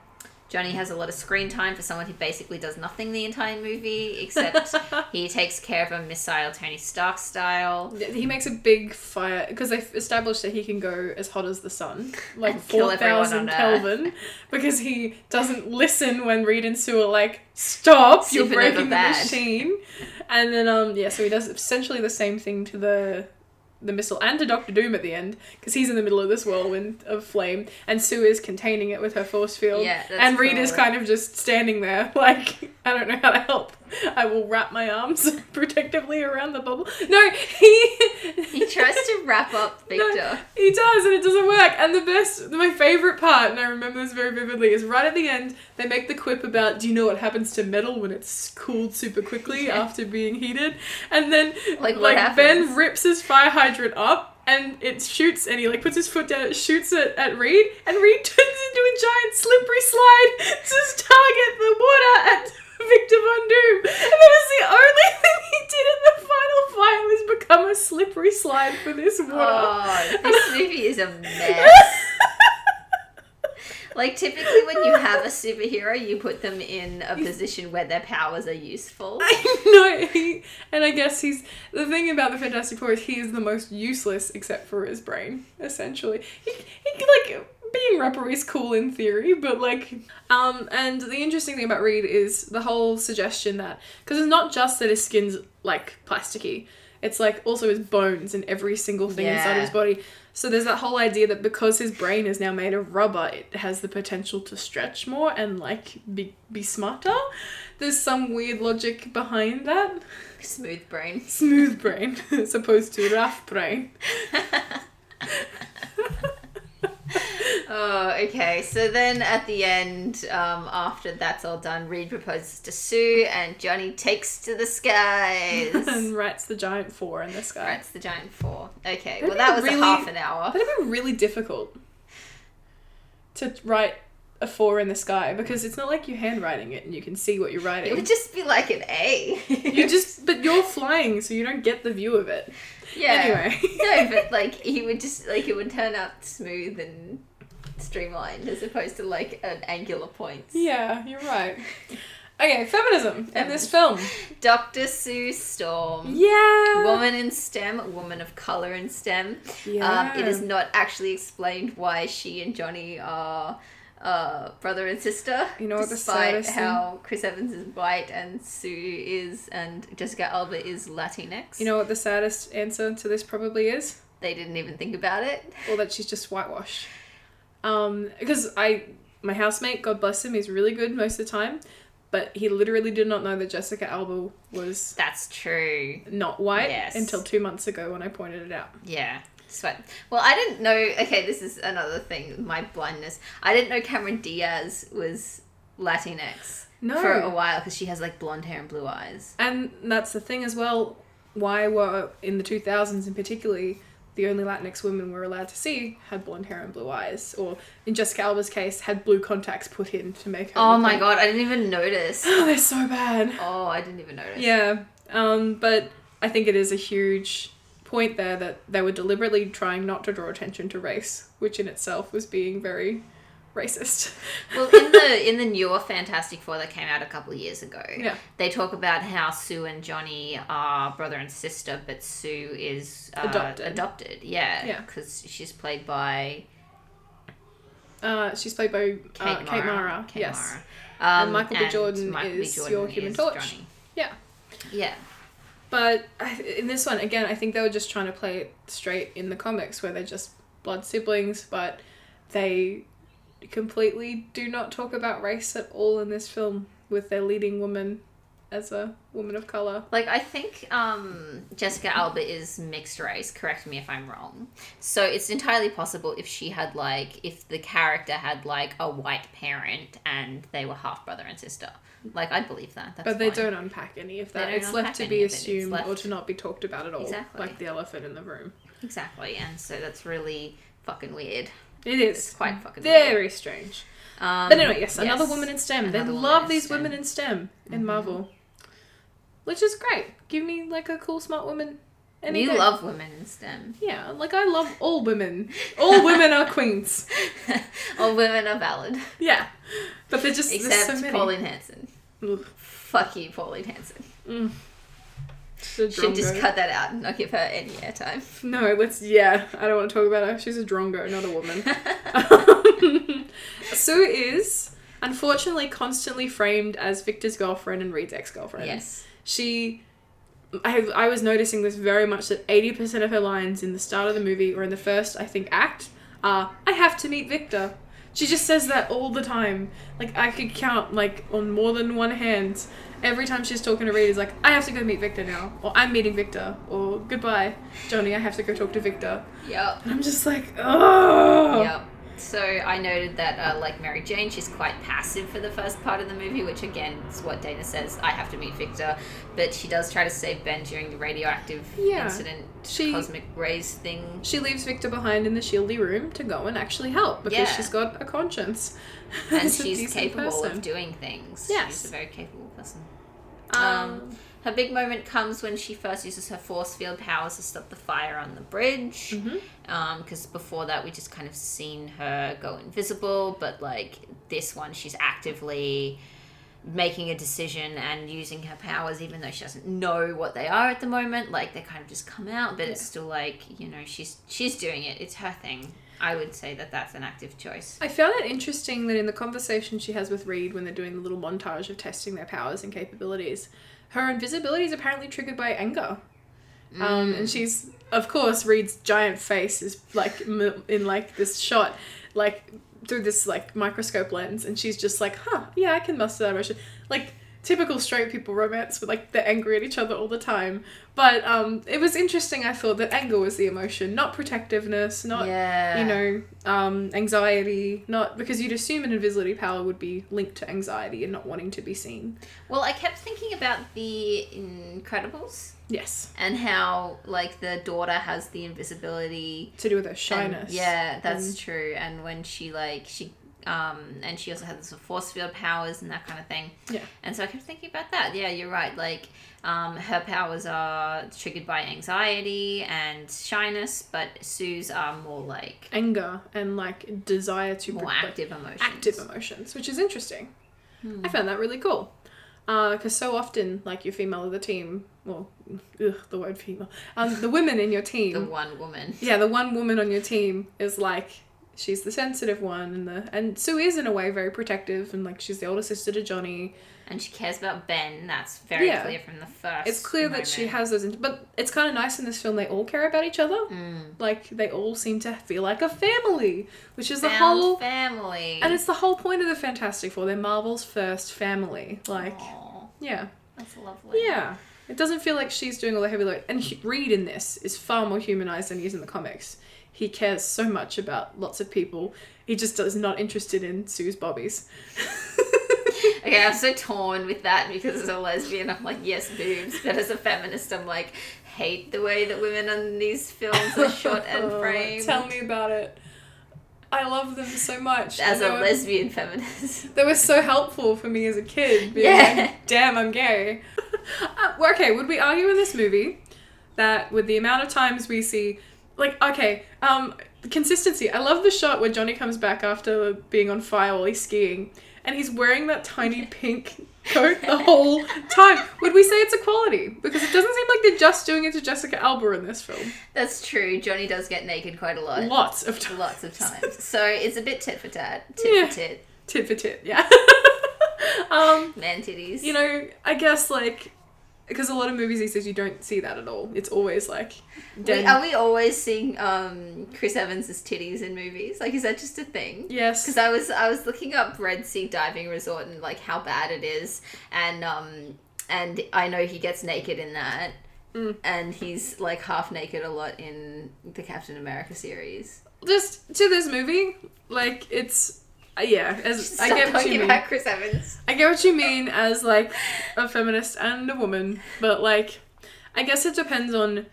Johnny has a lot of screen time for someone who basically does nothing the entire movie, except he takes care of a missile Tony Stark style. He makes a big fire, because they've established that he can go as hot as the sun, like four thousand Kelvin, because he doesn't listen when Reed and Sue are like, stop, you're breaking the machine. And then, um, yeah, so he does essentially the same thing to the... the missile and to Doctor Doom at the end, because he's in the middle of this whirlwind of flame and Sue is containing it with her force field. Yeah, that's and Reed cool. is kind of just standing there like, I don't know how to help. I will wrap my arms protectively around the bubble. No, he... he tries to wrap up Victor. No, he does, and it doesn't work. And the best, my favourite part, and I remember this very vividly, is right at the end, they make the quip about, do you know what happens to metal when it's cooled super quickly yeah. after being heated? And then like, like Ben rips his fire hydrant up, and it shoots, and he like puts his foot down, it shoots it at Reed, and Reed turns into a giant slippery slide to target the water at Victor Von Doom. And that is the only thing he did in the final fight was become a slippery slide for this water. Oh, this movie is a mess. Like, typically when you have a superhero, you put them in a position where their powers are useful. I know. He, and I guess he's... The thing about the Fantastic Four is he is the most useless except for his brain, essentially. He, he like... Being rapper is cool in theory, but like, um, and the interesting thing about Reed is the whole suggestion that, because it's not just that his skin's like plasticky, it's like also his bones and every single thing yeah. inside his body. So there's that whole idea that because his brain is now made of rubber, it has the potential to stretch more and like be, be smarter. There's some weird logic behind that. Smooth brain. Smooth brain, as opposed to rough brain. Oh, okay. So then at the end, um, after that's all done, Reed proposes to Sue and Johnny takes to the skies. And writes the giant four in the sky. Writes the giant four. Okay. That'd well, that was really, a half an hour. That'd be really difficult to write a four in the sky because it's not like you're handwriting it and you can see what you're writing. It would just be like an A. You just, but you're flying, so you don't get the view of it. Yeah. Anyway. No, but like he would just, like it would turn out smooth and streamlined as opposed to like an angular points. Yeah, you're right. Okay, feminism in this film. Doctor Sue Storm. Yeah. Woman in STEM, woman of colour in STEM. Yeah. Um, it is not actually explained why she and Johnny are uh, brother and sister. You know what the saddest thing? Despite how Chris Evans is white and Sue is and Jessica Alba is Latinx. You know what the saddest answer to this probably is? They didn't even think about it. Or that she's just whitewashed. Um, because I, my housemate, God bless him, is really good most of the time, but he literally did not know that Jessica Alba was... That's true. Not white. Yes. Until two months ago when I pointed it out. Yeah. Sweat. Well, I didn't know... Okay, this is another thing, my blindness. I didn't know Cameron Diaz was Latinx no. for a while because she has, like, blonde hair and blue eyes. And that's the thing as well, why were, in the two thousands in particularly... the only Latinx women we're allowed to see had blonde hair and blue eyes, or in Jessica Alba's case, had blue contacts put in to make her... Oh my like, God, I didn't even notice. Oh, they're so bad. Oh, I didn't even notice. Yeah, um, but I think it is a huge point there that they were deliberately trying not to draw attention to race, which in itself was being very racist. Well, in the in the newer Fantastic Four that came out a couple of years ago, yeah. they talk about how Sue and Johnny are brother and sister, but Sue is uh, adopted. adopted. Yeah, because yeah. she's played by... Uh, she's played by Kate uh, Mara. Kate Mara, Kate yes. Mara. Um, and Michael B. Jordan Michael is B. Jordan your Human is Torch. Johnny. Yeah. Yeah. But in this one, again, I think they were just trying to play it straight in the comics where they're just blood siblings, but they... completely do not talk about race at all in this film with their leading woman as a woman of colour. Like, I think um, Jessica Alba is mixed race, correct me if I'm wrong. So it's entirely possible if she had, like, if the character had, like, a white parent and they were half brother and sister. Like, I'd believe that. That's but they fine. Don't unpack any of that. It's left to be assumed it. or to not be talked about at all. Exactly. Like the elephant in the room. Exactly, and so that's really fucking weird. It is. It's quite fucking very weird. strange. Um, but anyway, yes, yes, another woman in STEM. Another they love these STEM. women in STEM in mm-hmm. Marvel, which is great. Give me like a cool, smart woman. Anything. You love women in STEM. Yeah, like I love all women. All women are queens. All women are valid. Yeah, but they're just except so Pauline Hanson. Ugh. Fuck you, Pauline Hanson. Mm. Should just cut that out and not give her any airtime. No, let's, yeah, I don't want to talk about her. She's a drongo, not a woman. Sue is, unfortunately, constantly framed as Victor's girlfriend and Reed's ex-girlfriend. Yes. She, I, I was noticing this very much, that eighty percent of her lines in the start of the movie, or in the first, I think, act, are, I have to meet Victor. She just says that all the time. Like, I could count, like, on more than one hand. Every time she's talking to Reed, it's like, I have to go meet Victor now. Or I'm meeting Victor. Or goodbye, Johnny, I have to go talk to Victor. Yep. And I'm just like, oh. Yep. So I noted that, uh, like Mary Jane, she's quite passive for the first part of the movie, which again is what Dana says, I have to meet Victor, but she does try to save Ben during the radioactive yeah. incident, she, cosmic rays thing. She leaves Victor behind in the shieldy room to go and actually help, because yeah. she's got a conscience. And she's capable person. of doing things. Yes. She's a very capable person. Um... um Her big moment comes when she first uses her force field powers to stop the fire on the bridge. Because mm-hmm. um, before that, we just kind of seen her go invisible. But, like, this one, she's actively making a decision and using her powers, even though she doesn't know what they are at the moment. Like, they kind of just come out. But yeah. it's still, like, you know, she's she's doing it. It's her thing. I would say that that's an active choice. I found it interesting that in the conversation she has with Reed when they're doing the little montage of testing their powers and capabilities... her invisibility is apparently triggered by anger. Mm. Um, and she's, of course, Reed's giant face is, like, in, like, this shot, like, through this, like, microscope lens. And she's just like, huh, yeah, I can muster that emotion. Like, typical straight people romance with, like, they're angry at each other all the time. But um, it was interesting, I thought, that anger was the emotion, not protectiveness, not, yeah. you know, um, anxiety, not... because you'd assume an invisibility power would be linked to anxiety and not wanting to be seen. Well, I kept thinking about the Incredibles. Yes. And how, like, the daughter has the invisibility... to do with her shyness. And, yeah, that's and... true. And when she, like, she... Um, and she also had some force field powers and that kind of thing. Yeah. And so I kept thinking about that. Yeah, you're right. Like, um, her powers are triggered by anxiety and shyness, but Sue's are more like... anger and, like, desire to... more protect, active emotions. Active emotions, which is interesting. Hmm. I found that really cool. Because uh, so often, like, your female of the team... well, ugh, the word female. Um, the women in your team... the one woman. Yeah, the one woman on your team is, like... she's the sensitive one, and the and Sue is, in a way, very protective, and, like, she's the older sister to Johnny. And she cares about Ben. That's very yeah. clear from the first It's clear moment. That she has those... In- but it's kind of nice in this film they all care about each other. Mm. Like, they all seem to feel like a family, which is Found the whole... family. And it's the whole point of the Fantastic Four. They're Marvel's first family. Like, aww. Yeah. That's lovely. Yeah. It doesn't feel like she's doing all the heavy load. And he- Reed in this is far more humanized than he is in the comics. He cares so much about lots of people. He just is not interested in Sue's bobbies. Okay, I'm so torn with that because as a lesbian, I'm like, yes, boobs. But as a feminist, I'm like, hate the way that women in these films are shot and framed. Tell me about it. I love them so much. As a were, lesbian feminist. They were so helpful for me as a kid. Being yeah. like, damn, I'm gay. uh, okay, would we argue in this movie that with the amount of times we see... like, okay, um, consistency. I love the shot where Johnny comes back after being on fire while he's skiing, and he's wearing that tiny pink coat the whole time. Would we say it's equality? Because it doesn't seem like they're just doing it to Jessica Alba in this film. That's true. Johnny does get naked quite a lot. Lots of times. Lots of times. So it's a bit tit for tat. Tit yeah. for tit. Tit for tit, yeah. um, Man titties. You know, I guess, like... because a lot of movies these days you don't see that at all. It's always like... Wait, are we always seeing um, Chris Evans' titties in movies? Like, is that just a thing? Yes. Because I was I was looking up Red Sea Diving Resort and like how bad it is, and um and I know he gets naked in that, mm. and he's like half naked a lot in the Captain America series. Just to this movie, like it's. Uh, yeah, as Stop I get what you mean. Chris Evans. I get what you mean as like a feminist and a woman, but like, I guess it depends on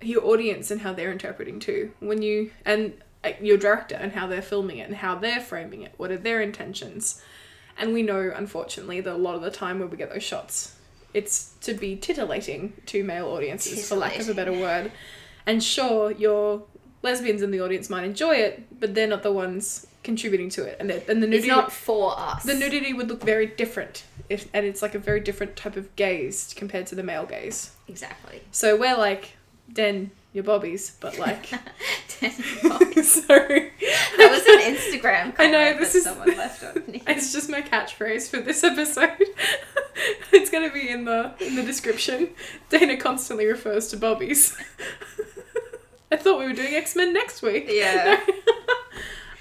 your audience and how they're interpreting too. When you and uh, your director and how they're filming it and how they're framing it. What are their intentions? And we know, unfortunately, that a lot of the time when we get those shots, it's to be titillating to male audiences, titillating. For lack of a better word. And sure, your lesbians in the audience might enjoy it, but they're not the ones contributing to it, and the, and the nudity, it's not for us. The nudity would look very different, if and it's like a very different type of gaze compared to the male gaze. Exactly. So we're like, den your bobbies, but like, den your bobbies. Sorry, that was an Instagram comment I know this that is, someone left on me. It's just my catchphrase for this episode. It's gonna be in the in the description. Dana constantly refers to bobbies. I thought we were doing X-Men next week. Yeah. No.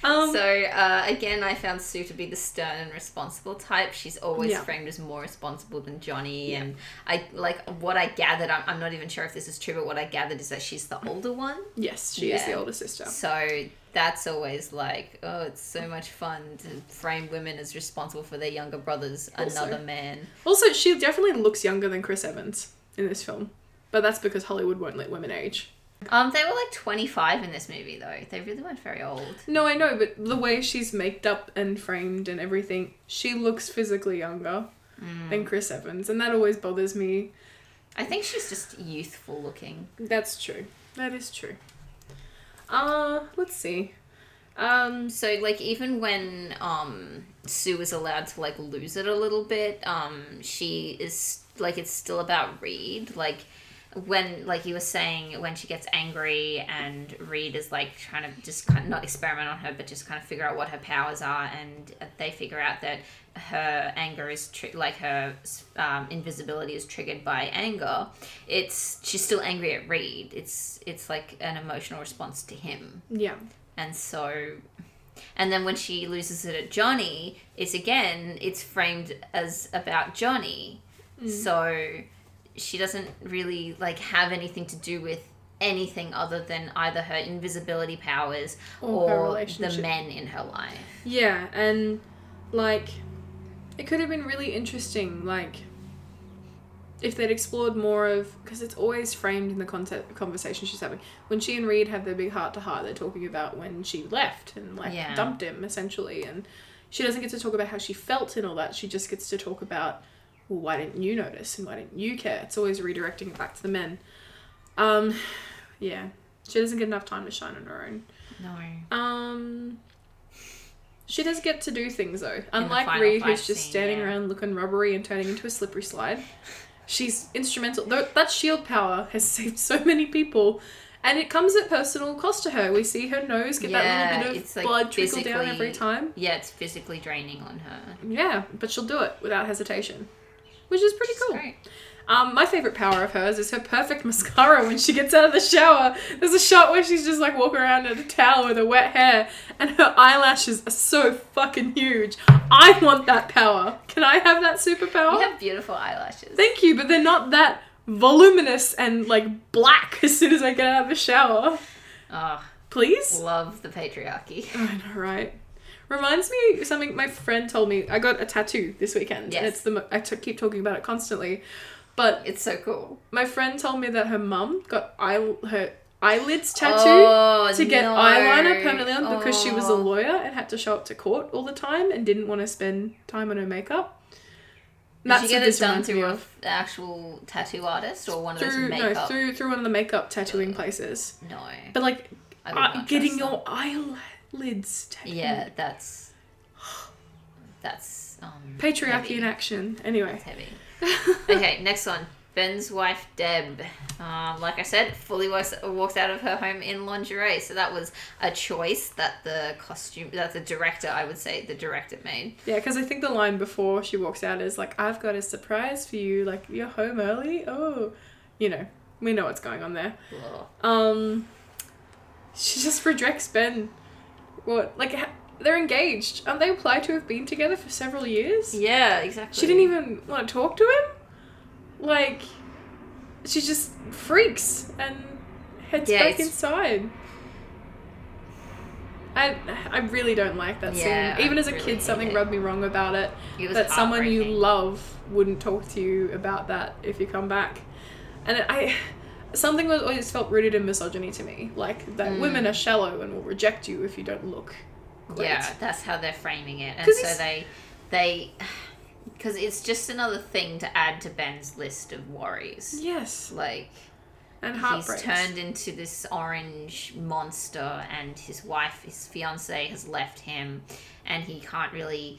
Um, so, uh, again, I found Sue to be the stern and responsible type. She's always yeah. framed as more responsible than Johnny. Yeah. And, I like, what I gathered, I'm, I'm not even sure if this is true, but what I gathered is that she's the older one. Yes, she yeah. is the older sister. So... that's always like, oh, it's so much fun to frame women as responsible for their younger brothers, also, another man. Also, she definitely looks younger than Chris Evans in this film, but that's because Hollywood won't let women age. Um, they were like twenty-five in this movie, though. They really weren't very old. No, I know, but the way she's made up and framed and everything, she looks physically younger mm. than Chris Evans, and that always bothers me. I think she's just youthful looking. That's true. That is true. Uh, let's see. Um, so, like, even when, um, Sue is allowed to, like, lose it a little bit, um, she is, like, it's still about Reed, like... When, like you were saying, when she gets angry and Reed is, like, trying to just kind of not experiment on her, but just kind of figure out what her powers are, and they figure out that her anger is, tri- like, her um, invisibility is triggered by anger, it's, she's still angry at Reed. It's, it's like, an emotional response to him. Yeah. And so... And then when she loses it at Johnny, it's, again, it's framed as about Johnny. Mm. So... She doesn't really, like, have anything to do with anything other than either her invisibility powers or, or the men in her life. Yeah, and, like, it could have been really interesting, like, if they'd explored more of... Because it's always framed in the concept, conversation she's having. When she and Reed have their big heart-to-heart, they're talking about when she left and, like, yeah. dumped him, essentially. And she doesn't get to talk about how she felt and all that. She just gets to talk about... Well, why didn't you notice and why didn't you care? It's always redirecting it back to the men. Um, yeah. She doesn't get enough time to shine on her own. No. Um, she does get to do things, though. Unlike Reed, who's just scene, standing yeah. around looking rubbery and turning into a slippery slide, she's instrumental. Though that shield power has saved so many people, and it comes at personal cost to her. We see her nose get yeah, that little bit of like blood trickle down every time. Yeah, it's physically draining on her. Yeah, but she'll do it without hesitation. Which is pretty cool. Great. Um, my favourite power of hers is her perfect mascara when she gets out of the shower. There's a shot where she's just, like, walking around in a towel with her wet hair, and her eyelashes are so fucking huge. I want that power. Can I have that superpower? You have beautiful eyelashes. Thank you, but they're not that voluminous and, like, black as soon as I get out of the shower. Oh. Please? Love the patriarchy. I know, right? Reminds me of something my friend told me. I got a tattoo this weekend. Yes. And it's the mo- I t- keep talking about it constantly, but it's so cool. My friend told me that her mum got eye- her eyelids tattooed oh, to get no. eyeliner permanently on oh. because she was a lawyer and had to show up to court all the time and didn't want to spend time on her makeup. Did you get it done through an actual tattoo artist or one of through, those makeup? No, through through one of the makeup tattooing places. No, but like uh, getting your eyeliner. Lids tattooed. Yeah, that's that's um patriarchy heavy. In action. Anyway, that's heavy. Okay, next one. Ben's wife Deb, um, like I said, fully walks, walks out of her home in lingerie. So that was a choice that the costume, that the director, I would say, the director made. Yeah, because I think the line before she walks out is like, "I've got a surprise for you. Like you're home early. Oh, you know, we know what's going on there." Ugh. Um, she just rejects Ben. What? Like, they're engaged. Aren't they implied to have been together for several years? Yeah, exactly. She didn't even want to talk to him? Like, she just freaks and heads yeah, back it's... inside. I I really don't like that yeah, scene. Even I as a really kid, something it. rubbed me wrong about it. It was that someone you love wouldn't talk to you about that if you come back. And it, I... Something was always felt rooted in misogyny to me, like that mm. women are shallow and will reject you if you don't look great. Yeah, that's how they're framing it, and so they, they, because it's just another thing to add to Ben's list of worries. Yes, like, and heartbreaks. He's turned into this orange monster, and his wife, his fiancée, has left him, and he can't really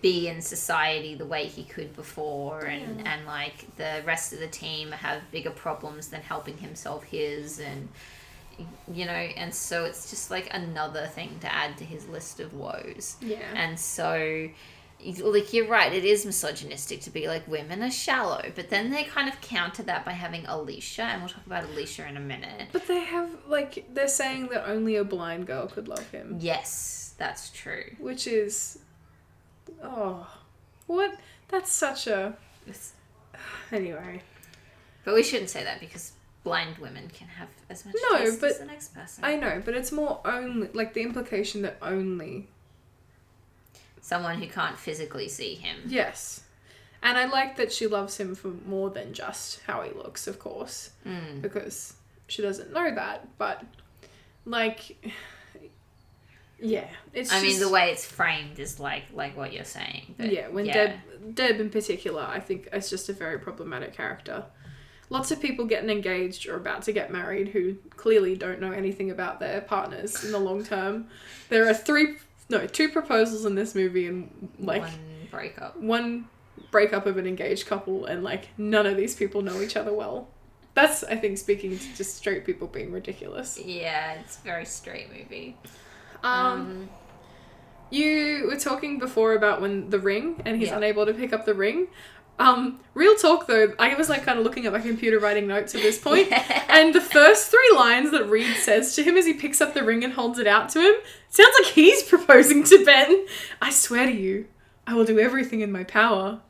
be in society the way he could before, and, yeah. and like the rest of the team have bigger problems than helping him solve his, and you know, and so it's just like another thing to add to his list of woes. Yeah. And so like you're right, it is misogynistic to be like women are shallow, but then they kind of counter that by having Alicia, and we'll talk about Alicia in a minute. But they have like they're saying that only a blind girl could love him. Yes, that's true. Which is Oh, what? That's such a... Anyway. But we shouldn't say that because blind women can have as much no, taste but as the next person. I know, but it's more only, like, the implication that only... someone who can't physically see him. Yes. And I like that she loves him for more than just how he looks, of course. Mm. Because she doesn't know that, but, like... yeah, it's. I just, mean, the way it's framed is like like what you're saying. But yeah, when yeah. Deb Deb in particular, I think it's just a very problematic character. Lots of people getting engaged or about to get married who clearly don't know anything about their partners in the long term. There are three, no, two proposals in this movie and like one breakup, one breakup of an engaged couple, and like none of these people know each other well. That's, I think, speaking to just straight people being ridiculous. Yeah, it's a very straight movie. Um, um, you were talking before about when the ring, and he's yeah. unable to pick up the ring. Um, real talk though, I was like kind of looking at my computer writing notes at this point, yeah. and the first three lines that Reed says to him as he picks up the ring and holds it out to him, sounds like he's proposing to Ben. I swear to you, I will do everything in my power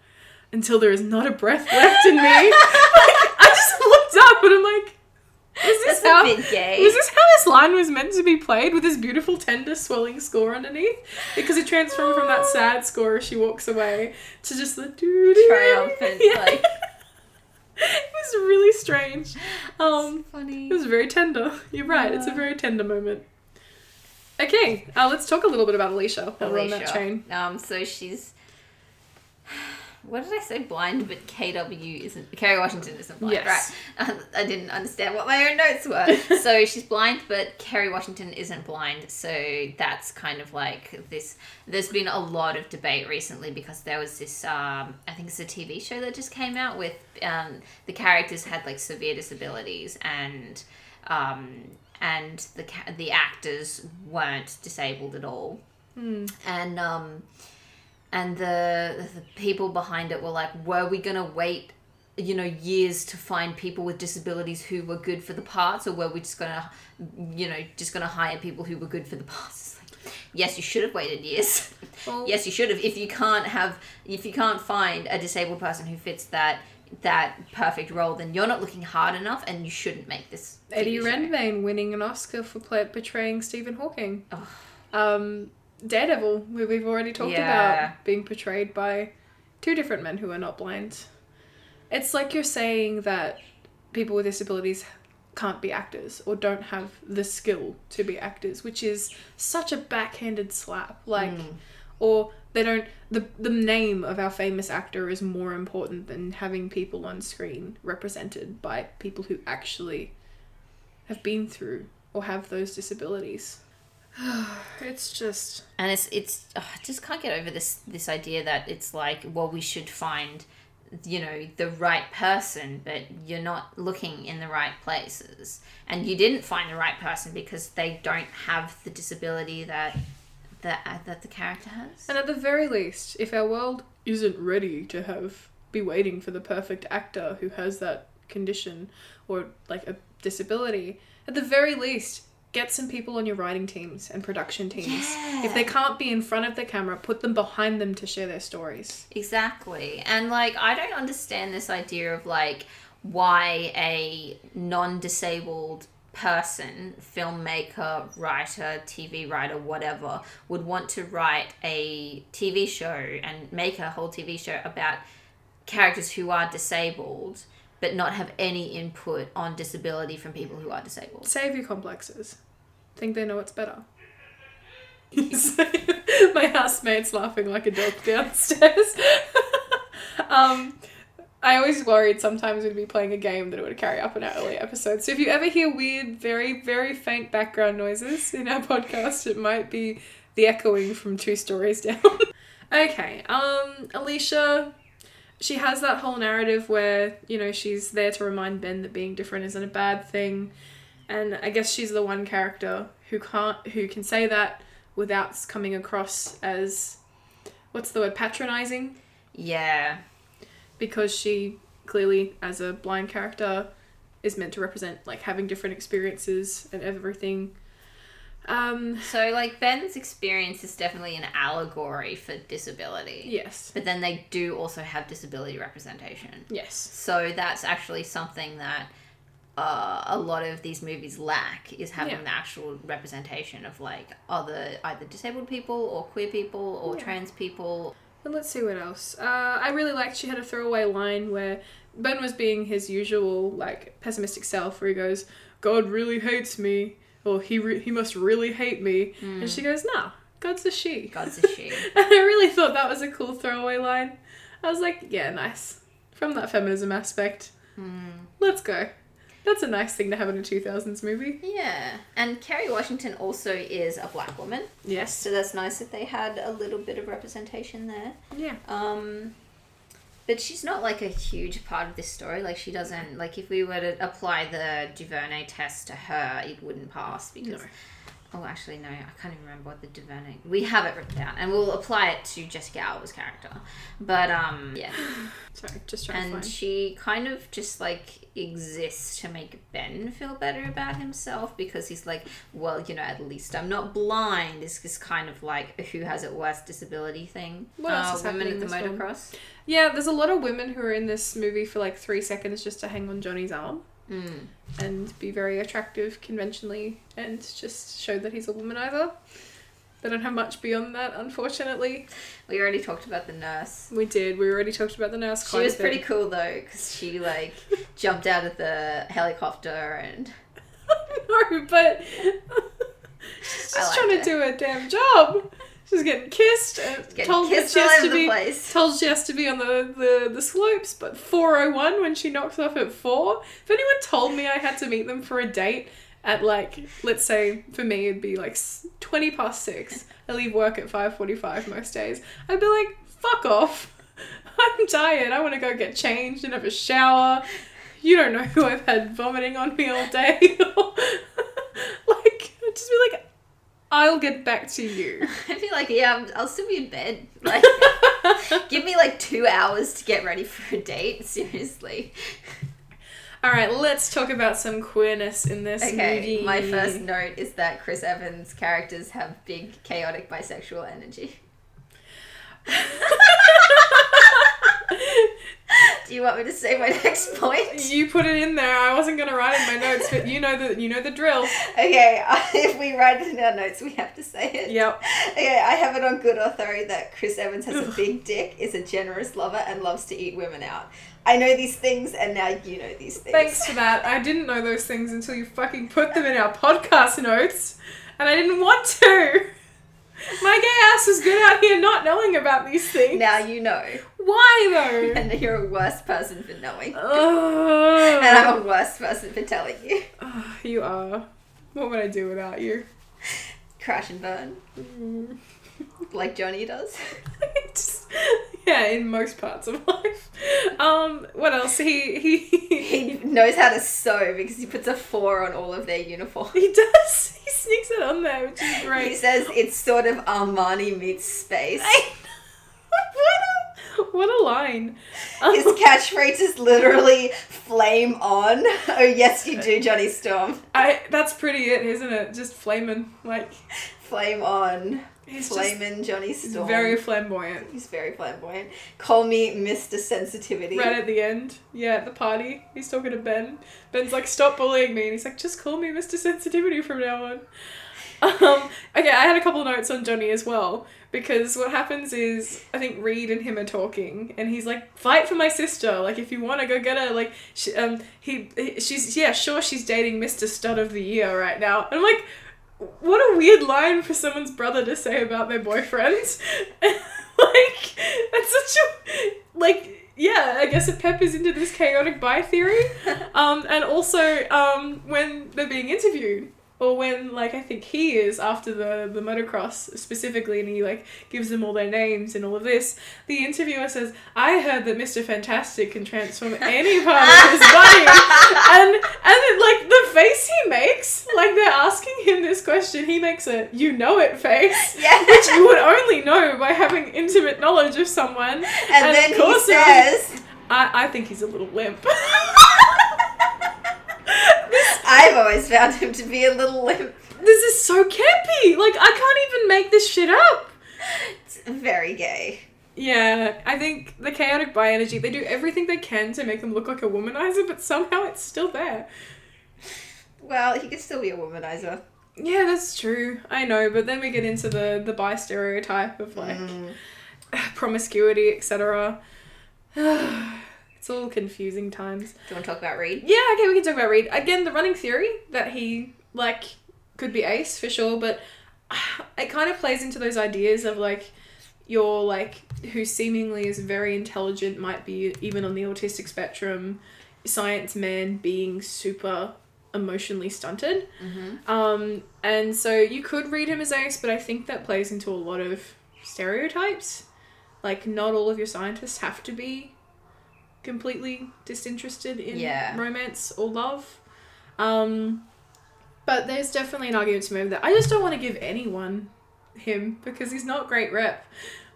until there is not a breath left in me. Like, I just looked up and I'm like, Is this, how, is this how this line was meant to be played, with this beautiful, tender, swelling score underneath? Because it transformed oh. from that sad score as she walks away to just the doo-doo. Triumphant, yeah. like. It was really strange. Um, funny. It was very tender. You're right, yeah. It's a very tender moment. Okay, uh, let's talk a little bit about Alicia while Alicia. we're on that train. Um, so she's... What did I say? Blind, but K W isn't... Kerry Washington isn't blind, yes. right? I didn't understand what my own notes were. So she's blind, but Kerry Washington isn't blind. So that's kind of like this... There's been a lot of debate recently because there was this... Um, I think it's a T V show that just came out with... Um, the characters had, like, severe disabilities and... Um, and the the actors weren't disabled at all. Mm. And... Um, And the, the people behind it were like, were we going to wait, you know, years to find people with disabilities who were good for the parts? Or were we just going to, you know, just going to hire people who were good for the parts? Like, yes, you should have waited years. Well, yes, you should have. If you can't have, if you can't find a disabled person who fits that that perfect role, then you're not looking hard enough and you shouldn't make this T V Eddie show. Redmayne winning an Oscar for play, portraying Stephen Hawking. Oh. Um... Daredevil, who we've already talked yeah. about, being portrayed by two different men who are not blind. It's like you're saying that people with disabilities can't be actors or don't have the skill to be actors, which is such a backhanded slap. Like, mm. or they don't... The, the name of our famous actor is more important than having people on screen represented by people who actually have been through or have those disabilities. It's just, and it's it's oh, I just can't get over this this idea that it's like, well, we should find, you know, the right person, but you're not looking in the right places, and you didn't find the right person because they don't have the disability that that that the character has. And at the very least, if our world isn't ready to have be waiting for the perfect actor who has that condition or like a disability, at the very least, get some people on your writing teams and production teams. Yeah. If they can't be in front of the camera, put them behind them to share their stories. Exactly. And, like, I don't understand this idea of, like, why a non-disabled person, filmmaker, writer, T V writer, whatever, would want to write a T V show and make a whole T V show about characters who are disabled, but not have any input on disability from people who are disabled. Save your complexes. Think they know what's better. My housemate's laughing like a dog downstairs. um, I always worried sometimes we'd be playing a game that it would carry up in our early episodes. So if you ever hear weird, very, very faint background noises in our podcast, it might be the echoing from two stories down. Okay, um, Alicia... She has that whole narrative where, you know, she's there to remind Ben that being different isn't a bad thing. And I guess she's the one character who can't, who can say that without coming across as, what's the word, patronizing? Yeah. Because she clearly, as a blind character, is meant to represent, like, having different experiences and everything. Um, so, like, Ben's experience is definitely an allegory for disability. Yes. But then they do also have disability representation. Yes. So that's actually something that uh, a lot of these movies lack is having yeah. the actual representation of like other either disabled people or queer people or yeah. trans people. And let's see what else. Uh, I really liked she had a throwaway line where Ben was being his usual like pessimistic self, where he goes, "God really hates me," or "He re- he must really hate me," mm. and she goes, "Nah, God's a she." God's a she. And I really thought that was a cool throwaway line. I was like, yeah, nice. From that feminism aspect, mm. let's go. That's a nice thing to have in a two thousands movie. Yeah. And Kerry Washington also is a black woman. Yes. So that's nice that they had a little bit of representation there. Yeah. Um, but she's not like a huge part of this story. Like she doesn't, like if we were to apply the Duvernay test to her, it wouldn't pass because... No. Oh, actually, no, I can't even remember what the Duvernay... We have it written down, and we'll apply it to Jessica Alba's character. But, um, yeah. Sorry, just trying and to find... And she kind of just, like, exists to make Ben feel better about himself, because he's like, well, you know, at least I'm not blind. It's this kind of, like, who has it worse disability thing. What else uh, is happening in this Women at the motocross. One? Yeah, there's a lot of women who are in this movie for, like, three seconds just to hang on Johnny's arm. Mm. And be very attractive conventionally and just show that he's a womanizer. They don't have much beyond that, unfortunately. We already talked about the nurse. We did. We already talked about the nurse. She was pretty cool though, because she like jumped out of the helicopter and... No, but she's just trying to do her damn job. She's getting kissed and getting told kissed that she has to be place. told she has to be on the, the, the slopes, but four oh one when she knocks off at four. If anyone told me I had to meet them for a date at like, let's say for me it'd be like twenty past six. I leave work at five forty-five most days. I'd be like, fuck off. I'm tired. I want to go get changed and have a shower. You don't know who I've had vomiting on me all day. Like, I'd just be like, I'll get back to you. I feel like, yeah, I'm, I'll still be in bed. Like, give me like two hours to get ready for a date. Seriously. All right, let's talk about some queerness in this okay, movie. Okay, my first note is that Chris Evans' characters have big, chaotic, bisexual energy. Do you want me to say my next point? You put it in there. I wasn't going to write it in my notes, but you know the you know the drill. Okay, uh, if we write it in our notes, we have to say it. Yep. Okay, I have it on good authority that Chris Evans has Ugh. a big dick, is a generous lover, and loves to eat women out. I know these things, and now you know these things. Thanks for that. I didn't know those things until you fucking put them in our podcast notes, and I didn't want to. My gay ass is good out here not knowing about these things. Now you know. Why though? And you're a worse person for knowing. Oh. And I'm a worse person for telling you. Oh, you are. What would I do without you? Crash and burn. Mm. Like Johnny does. Just, yeah, in most parts of life. Um, what else? He, he he knows how to sew because he puts a four on all of their uniforms. He does. He sneaks it on there, which is great. He says it's sort of Armani meets space. I know. What a what a line. Um, His catchphrase is literally "flame on." Oh yes, you do, Johnny Storm. I. That's pretty it, isn't it? Just flaming, like flame on. He's flaming Johnny Storm. Very flamboyant. He's very flamboyant. Call me Mister Sensitivity. Right at the end. Yeah, at the party. He's talking to Ben. Ben's like, stop bullying me. And he's like, just call me Mister Sensitivity from now on. Um, okay, I had a couple of notes on Johnny as well. Because what happens is, I think Reed and him are talking. And he's like, fight for my sister. Like, if you want to go get her. Like, she, um, he, he, she's, yeah, sure, she's dating Mister Stud of the Year right now. And I'm like... What a weird line for someone's brother to say about their boyfriend. Like, that's such a... Like, yeah, I guess it peppers into this chaotic bi theory. Um, and also um, when they're being interviewed. Or when, like, I think he is after the, the motocross specifically and he, like, gives them all their names and all of this. The interviewer says, I heard that Mister Fantastic can transform any part of his body. And, and it, like, the face he makes, like, they're asking him this question. He makes a you-know-it face, yeah. Which you would only know by having intimate knowledge of someone. And, and then of course he says... I, I think he's a little limp. I've always found him to be a little limp. This is so campy. Like, I can't even make this shit up. It's very gay. Yeah, I think the chaotic bi energy, they do everything they can to make them look like a womanizer, but somehow it's still there. Well, he could still be a womanizer. Yeah, that's true. I know, but then we get into the, the bi stereotype of, like, mm. promiscuity, et cetera. It's all confusing times. Do you want to talk about Reed? Yeah, okay, we can talk about Reed. Again, the running theory that he, like, could be ace for sure, but it kind of plays into those ideas of, like, your, like, who seemingly is very intelligent, might be even on the autistic spectrum, science man being super emotionally stunted. Mm-hmm. Um, and so you could read him as ace, but I think that plays into a lot of stereotypes. Like, not all of your scientists have to be completely disinterested in yeah. romance or love. Um, but there's definitely an argument to move that. I just don't want to give anyone him because he's not great rep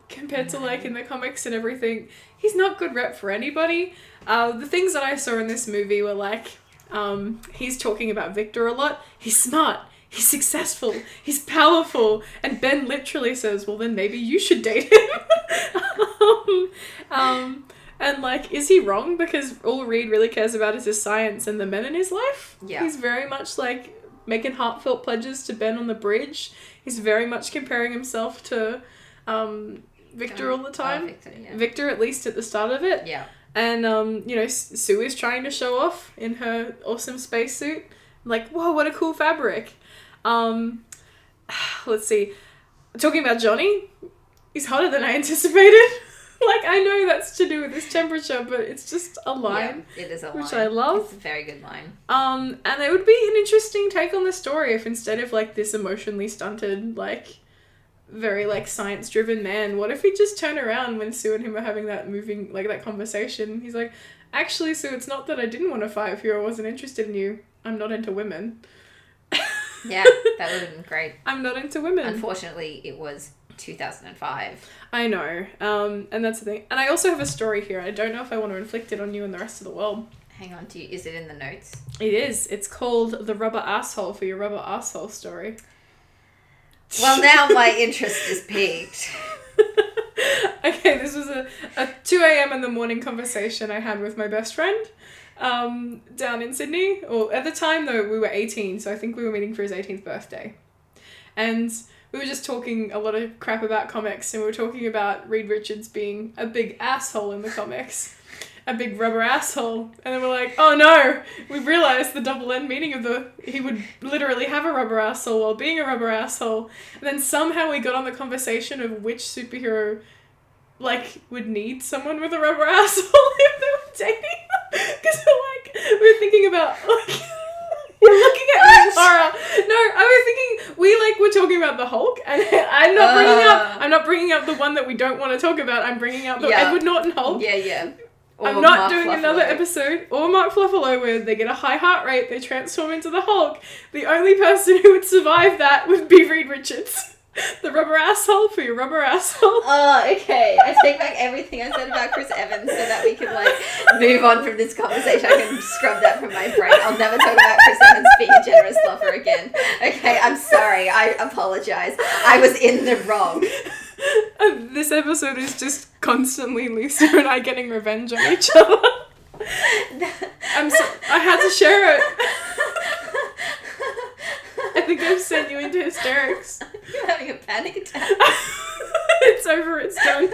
compared to, like, in the comics and everything. He's not good rep for anybody. Uh, the things that I saw in this movie were, like, um, he's talking about Victor a lot. He's smart. He's successful. He's powerful. And Ben literally says, well, then maybe you should date him. um, um, and, like, is he wrong? Because all Reed really cares about is his science and the men in his life. Yeah. He's very much, like, making heartfelt pledges to Ben on the bridge. He's very much comparing himself to um, Victor um, all the time. Oh, Victor, yeah. Victor, at least at the start of it. Yeah. And, um, you know, Sue is trying to show off in her awesome spacesuit. Like, whoa, what a cool fabric. Um, let's see. Talking about Johnny, he's hotter than I anticipated. Like, I know that's to do with his temperature, but it's just a line. Yeah, it is a line. Which I love. It's a very good line. Um, and it would be an interesting take on the story if instead of, like, this emotionally stunted, like, very, like, science-driven man, what if he just turned around when Sue and him are having that moving, like, that conversation? He's like, actually, Sue, it's not that I didn't want to fight with you. I wasn't interested in you. I'm not into women. Yeah, that would have been great. I'm not into women. Unfortunately, it was two thousand five. I know. Um, and that's the thing. And I also have a story here. I don't know if I want to inflict it on you and the rest of the world. Hang on to you. Is it in the notes? It is. It's called The Rubber Asshole for Your Rubber Asshole Story. Well, now my interest is piqued. Okay, this was a, a two a.m. in the morning conversation I had with my best friend. Um, down in Sydney, or at the time though we were eighteen, so I think we were meeting for his eighteenth birthday, and we were just talking a lot of crap about comics, and we were talking about Reed Richards being a big asshole in the comics, a big rubber asshole, and then we're like, oh no, we realised the double end meaning of the, he would literally have a rubber asshole while being a rubber asshole, and then somehow we got on the conversation of which superhero, like, would need someone with a rubber asshole if they were dating. Because, like, we were thinking about, like, you're looking at me in horror. No, I was thinking, we, like, were talking about the Hulk, and I'm not uh, bringing up, I'm not bringing up the one that we don't want to talk about, I'm bringing up the yeah. Edward Norton Hulk. Yeah, yeah. Or I'm not Mark doing Fluffalo. Another episode, or Mark Fluffalo, where they get a high heart rate, they transform into the Hulk. The only person who would survive that would be Reed Richards. The rubber asshole for your rubber asshole. Oh, okay. I take back everything I said about Chris Evans so that we can, like, move on from this conversation. I can scrub that from my brain. I'll never talk about Chris Evans being a generous lover again. Okay, I'm sorry. I apologise. I was in the wrong. Um, this episode is just constantly Lisa and I getting revenge on each other. I'm so- I had to share it. I think I've sent you into hysterics. You're having a panic attack. It's over, it's done.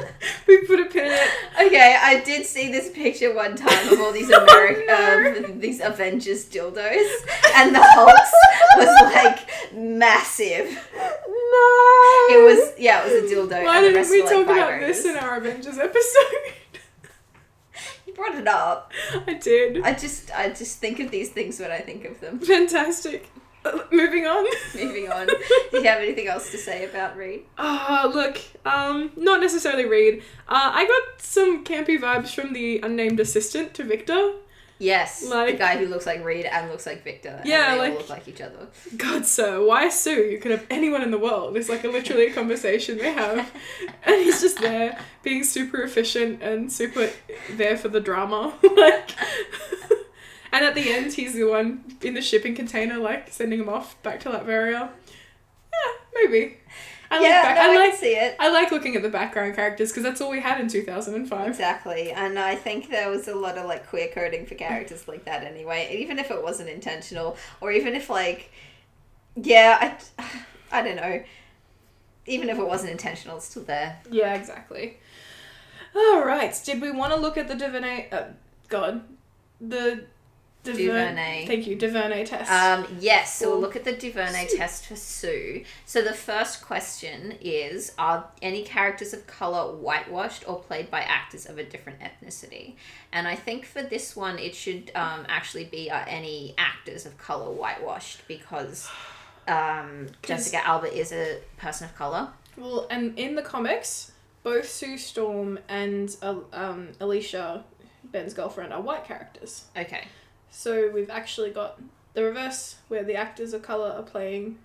We put a pin in it. Okay, I did see this picture one time of all these American, oh, no. um, these Avengers dildos, and the Hulk's was, like, massive. No. It was, yeah, it was a dildo. Why didn't we were, talk like, about this in our Avengers episode? Brought it up. I did. I just, I just think of these things when I think of them. Fantastic. Moving on. Moving on. Do you have anything else to say about Reed? Oh, look, um, not necessarily Reed. Uh, I got some campy vibes from the unnamed assistant to Victor. Yes, like, the guy who looks like Reed and looks like Victor. Yeah, and they like, all look like each other. God, sir, why Sue? You could have anyone in the world. It's like a, literally a conversation they have. And he's just there being super efficient and super there for the drama. Like... And at the end, he's the one in the shipping container, like, sending him off back to Latveria. Yeah, Maybe. I yeah, like back- no, I, I like, can see it. I like looking at the background characters because that's all we had in two thousand five. Exactly, and I think there was a lot of like queer coding for characters like that anyway, even if it wasn't intentional, or even if like, yeah, I, I don't know, even if it wasn't intentional, it's still there. Yeah, exactly. All right, did we want to look at the Duvernay? Uh, God, the. Duvernay. Thank you, Duvernay test. Um, yes, so we'll look at the Duvernay Sue. test for Sue. So the first question is, are any characters of colour whitewashed or played by actors of a different ethnicity? And I think for this one, it should um, actually be are any actors of colour whitewashed, because um, Jessica Alba is a person of colour. Well, and in the comics, both Sue Storm and uh, um, Alicia, Ben's girlfriend, are white characters. Okay. So we've actually got the reverse, where the actors of colour are playing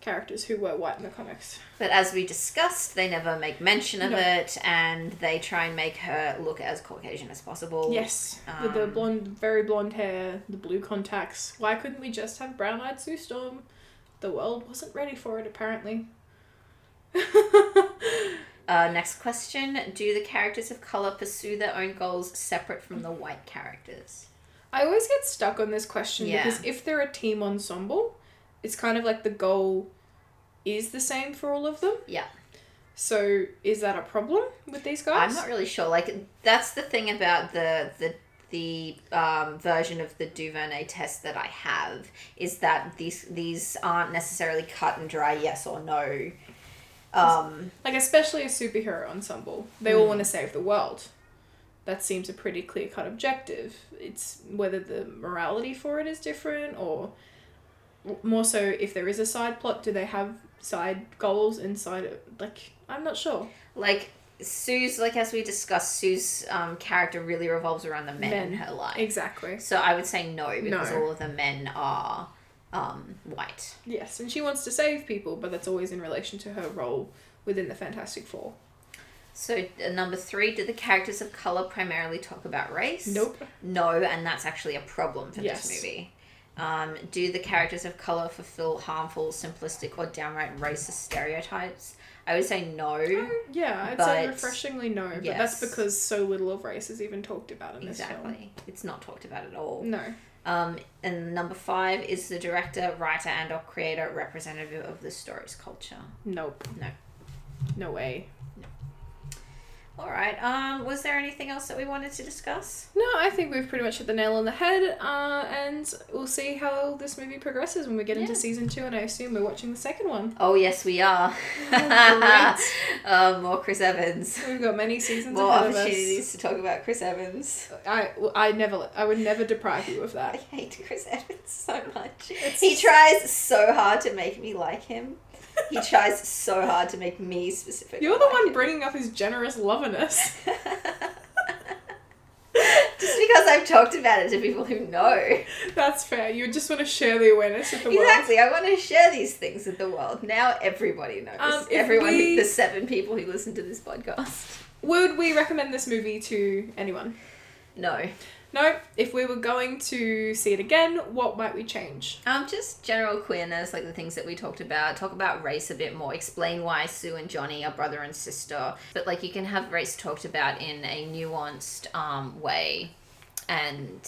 characters who were white in the comics. But as we discussed, they never make mention of no. it, and they try and make her look as Caucasian as possible. Yes, um, with the blonde, very blonde hair, the blue contacts. Why couldn't we just have brown-eyed Sue Storm? The world wasn't ready for it, apparently. Uh, next question. Do the characters of colour pursue their own goals separate from the white characters? I always get stuck on this question yeah. because if they're a team ensemble, it's kind of like the goal is the same for all of them. Yeah. So is that a problem with these guys? I'm not really sure. Like, that's the thing about the the the um, version of the Duvernay test that I have, is that these these aren't necessarily cut and dry yes or no. Um, like, especially a superhero ensemble. They mm. all want to save the world. That seems a pretty clear-cut objective. It's whether the morality for it is different, or more so if there is a side plot, do they have side goals inside it? Like, I'm not sure. Like, Sue's, like as we discussed, Sue's um, character really revolves around the men, men in her life. Exactly. So I would say no, because no. all of the men are um, white. Yes, and she wants to save people, but that's always in relation to her role within the Fantastic Four. So, uh, number three, do the characters of colour primarily talk about race? Nope. No, and that's actually a problem for yes. this movie. Um, do the characters of colour fulfill harmful, simplistic, or downright racist stereotypes? I would say no. Uh, yeah, I'd but, say refreshingly no, but yes. that's because so little of race is even talked about in exactly. this film. Exactly. It's not talked about at all. No. Um, and number five, is the director, writer, and or creator representative of the story's culture? Nope. No. No way. All right. Um, was there anything else that we wanted to discuss? No, I think we've pretty much hit the nail on the head. Uh, and we'll see how this movie progresses when we get yeah. into season two, and I assume we're watching the second one. Oh, yes, we are. Oh, great. uh, more Chris Evans. We've got many seasons more ahead of us. More opportunities to talk about Chris Evans. I, I, never, I would never deprive you of that. I hate Chris Evans so much. It's he just... tries so hard to make me like him. He tries so hard to make me specific. You're the like one him. bringing up his generous loviness. Just because I've talked about it to people who know. That's fair. You just want to share the awareness with the world. Exactly. I want to share these things with the world. Now everybody knows. Um, Everyone, we... the seven people who listen to this podcast. Would we recommend this movie to anyone? No. No, if we were going to see it again, what might we change? Um, just general queerness, like the things that we talked about. Talk about race a bit more. Explain why Sue and Johnny are brother and sister. But, like, you can have race talked about in a nuanced um, way. And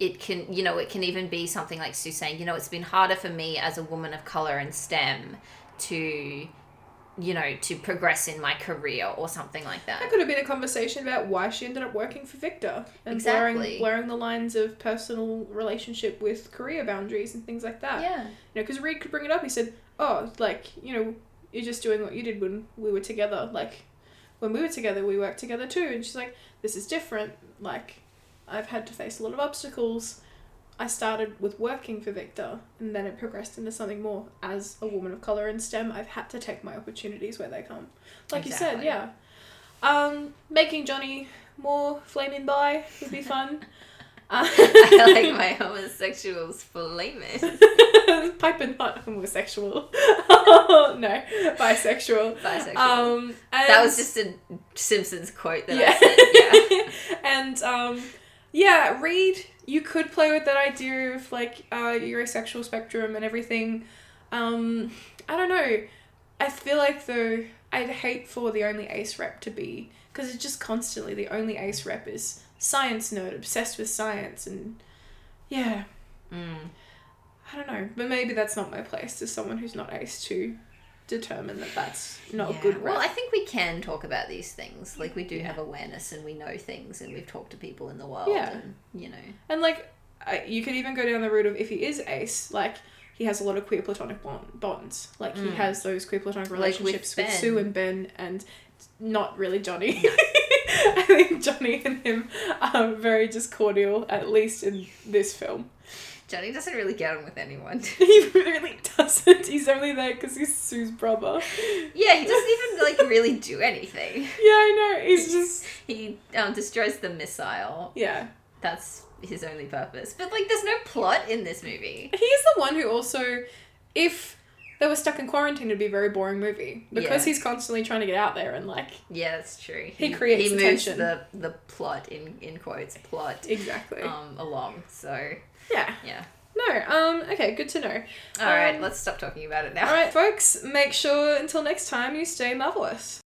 it can, you know, it can even be something like Sue saying, you know, it's been harder for me as a woman of colour in STEM to... you know, to progress in my career or something like that. That could have been a conversation about why she ended up working for Victor. And exactly. blurring, blurring the lines of personal relationship with career boundaries and things like that. Yeah. You know, because Reed could bring it up. He said, oh, like, you know, you're just doing what you did when we were together. Like, when we were together, we worked together too. And she's like, this is different. Like, I've had to face a lot of obstacles. I started with working for Victor, and then it progressed into something more. As a woman of colour in STEM, I've had to take my opportunities where they come. Like exactly. you said, yeah. Um, making Johnny more flaming bi would be fun. Uh- I like my homosexuals flaming. Piping hot homosexual. No, bisexual. Bisexual. Um, and- that was just a Simpsons quote that yeah. I said, yeah. And, um, yeah, Reed... you could play with that idea of, like, uh, Eurosexual spectrum and everything. Um, I don't know. I feel like, though, I'd hate for the only ace rep to be, because it's just constantly the only ace rep is science nerd, obsessed with science, and yeah. Mm. I don't know, but maybe that's not my place as someone who's not ace to determine that that's not yeah. a good rep. Well, I think we can talk about these things. Like, we do yeah. have awareness and we know things and we've talked to people in the world yeah. and, you know. And, like, you could even go down the route of if he is ace, like, he has a lot of queer platonic bond- bonds. Like, mm. he has those queer platonic relationships like with, with Sue and Ben and not really Johnny. No. I think Johnny and him are very just cordial, at least in this film. Johnny doesn't really get on with anyone. He really doesn't. He's only there because he's Sue's brother. Yeah, he doesn't even, like, really do anything. Yeah, I know. He's just... He um, destroys the missile. Yeah. That's his only purpose. But, like, there's no plot in this movie. He's the one who also, if they were stuck in quarantine, it'd be a very boring movie. Because yeah. he's constantly trying to get out there and, like... Yeah, that's true. He, he creates he tension. He moves the, the plot, in, in quotes, plot... Exactly. Um, along, so... Yeah. Yeah. No, um, okay, good to know. Alright, um, let's stop talking about it now. Alright, folks, make sure until next time you stay marvelous.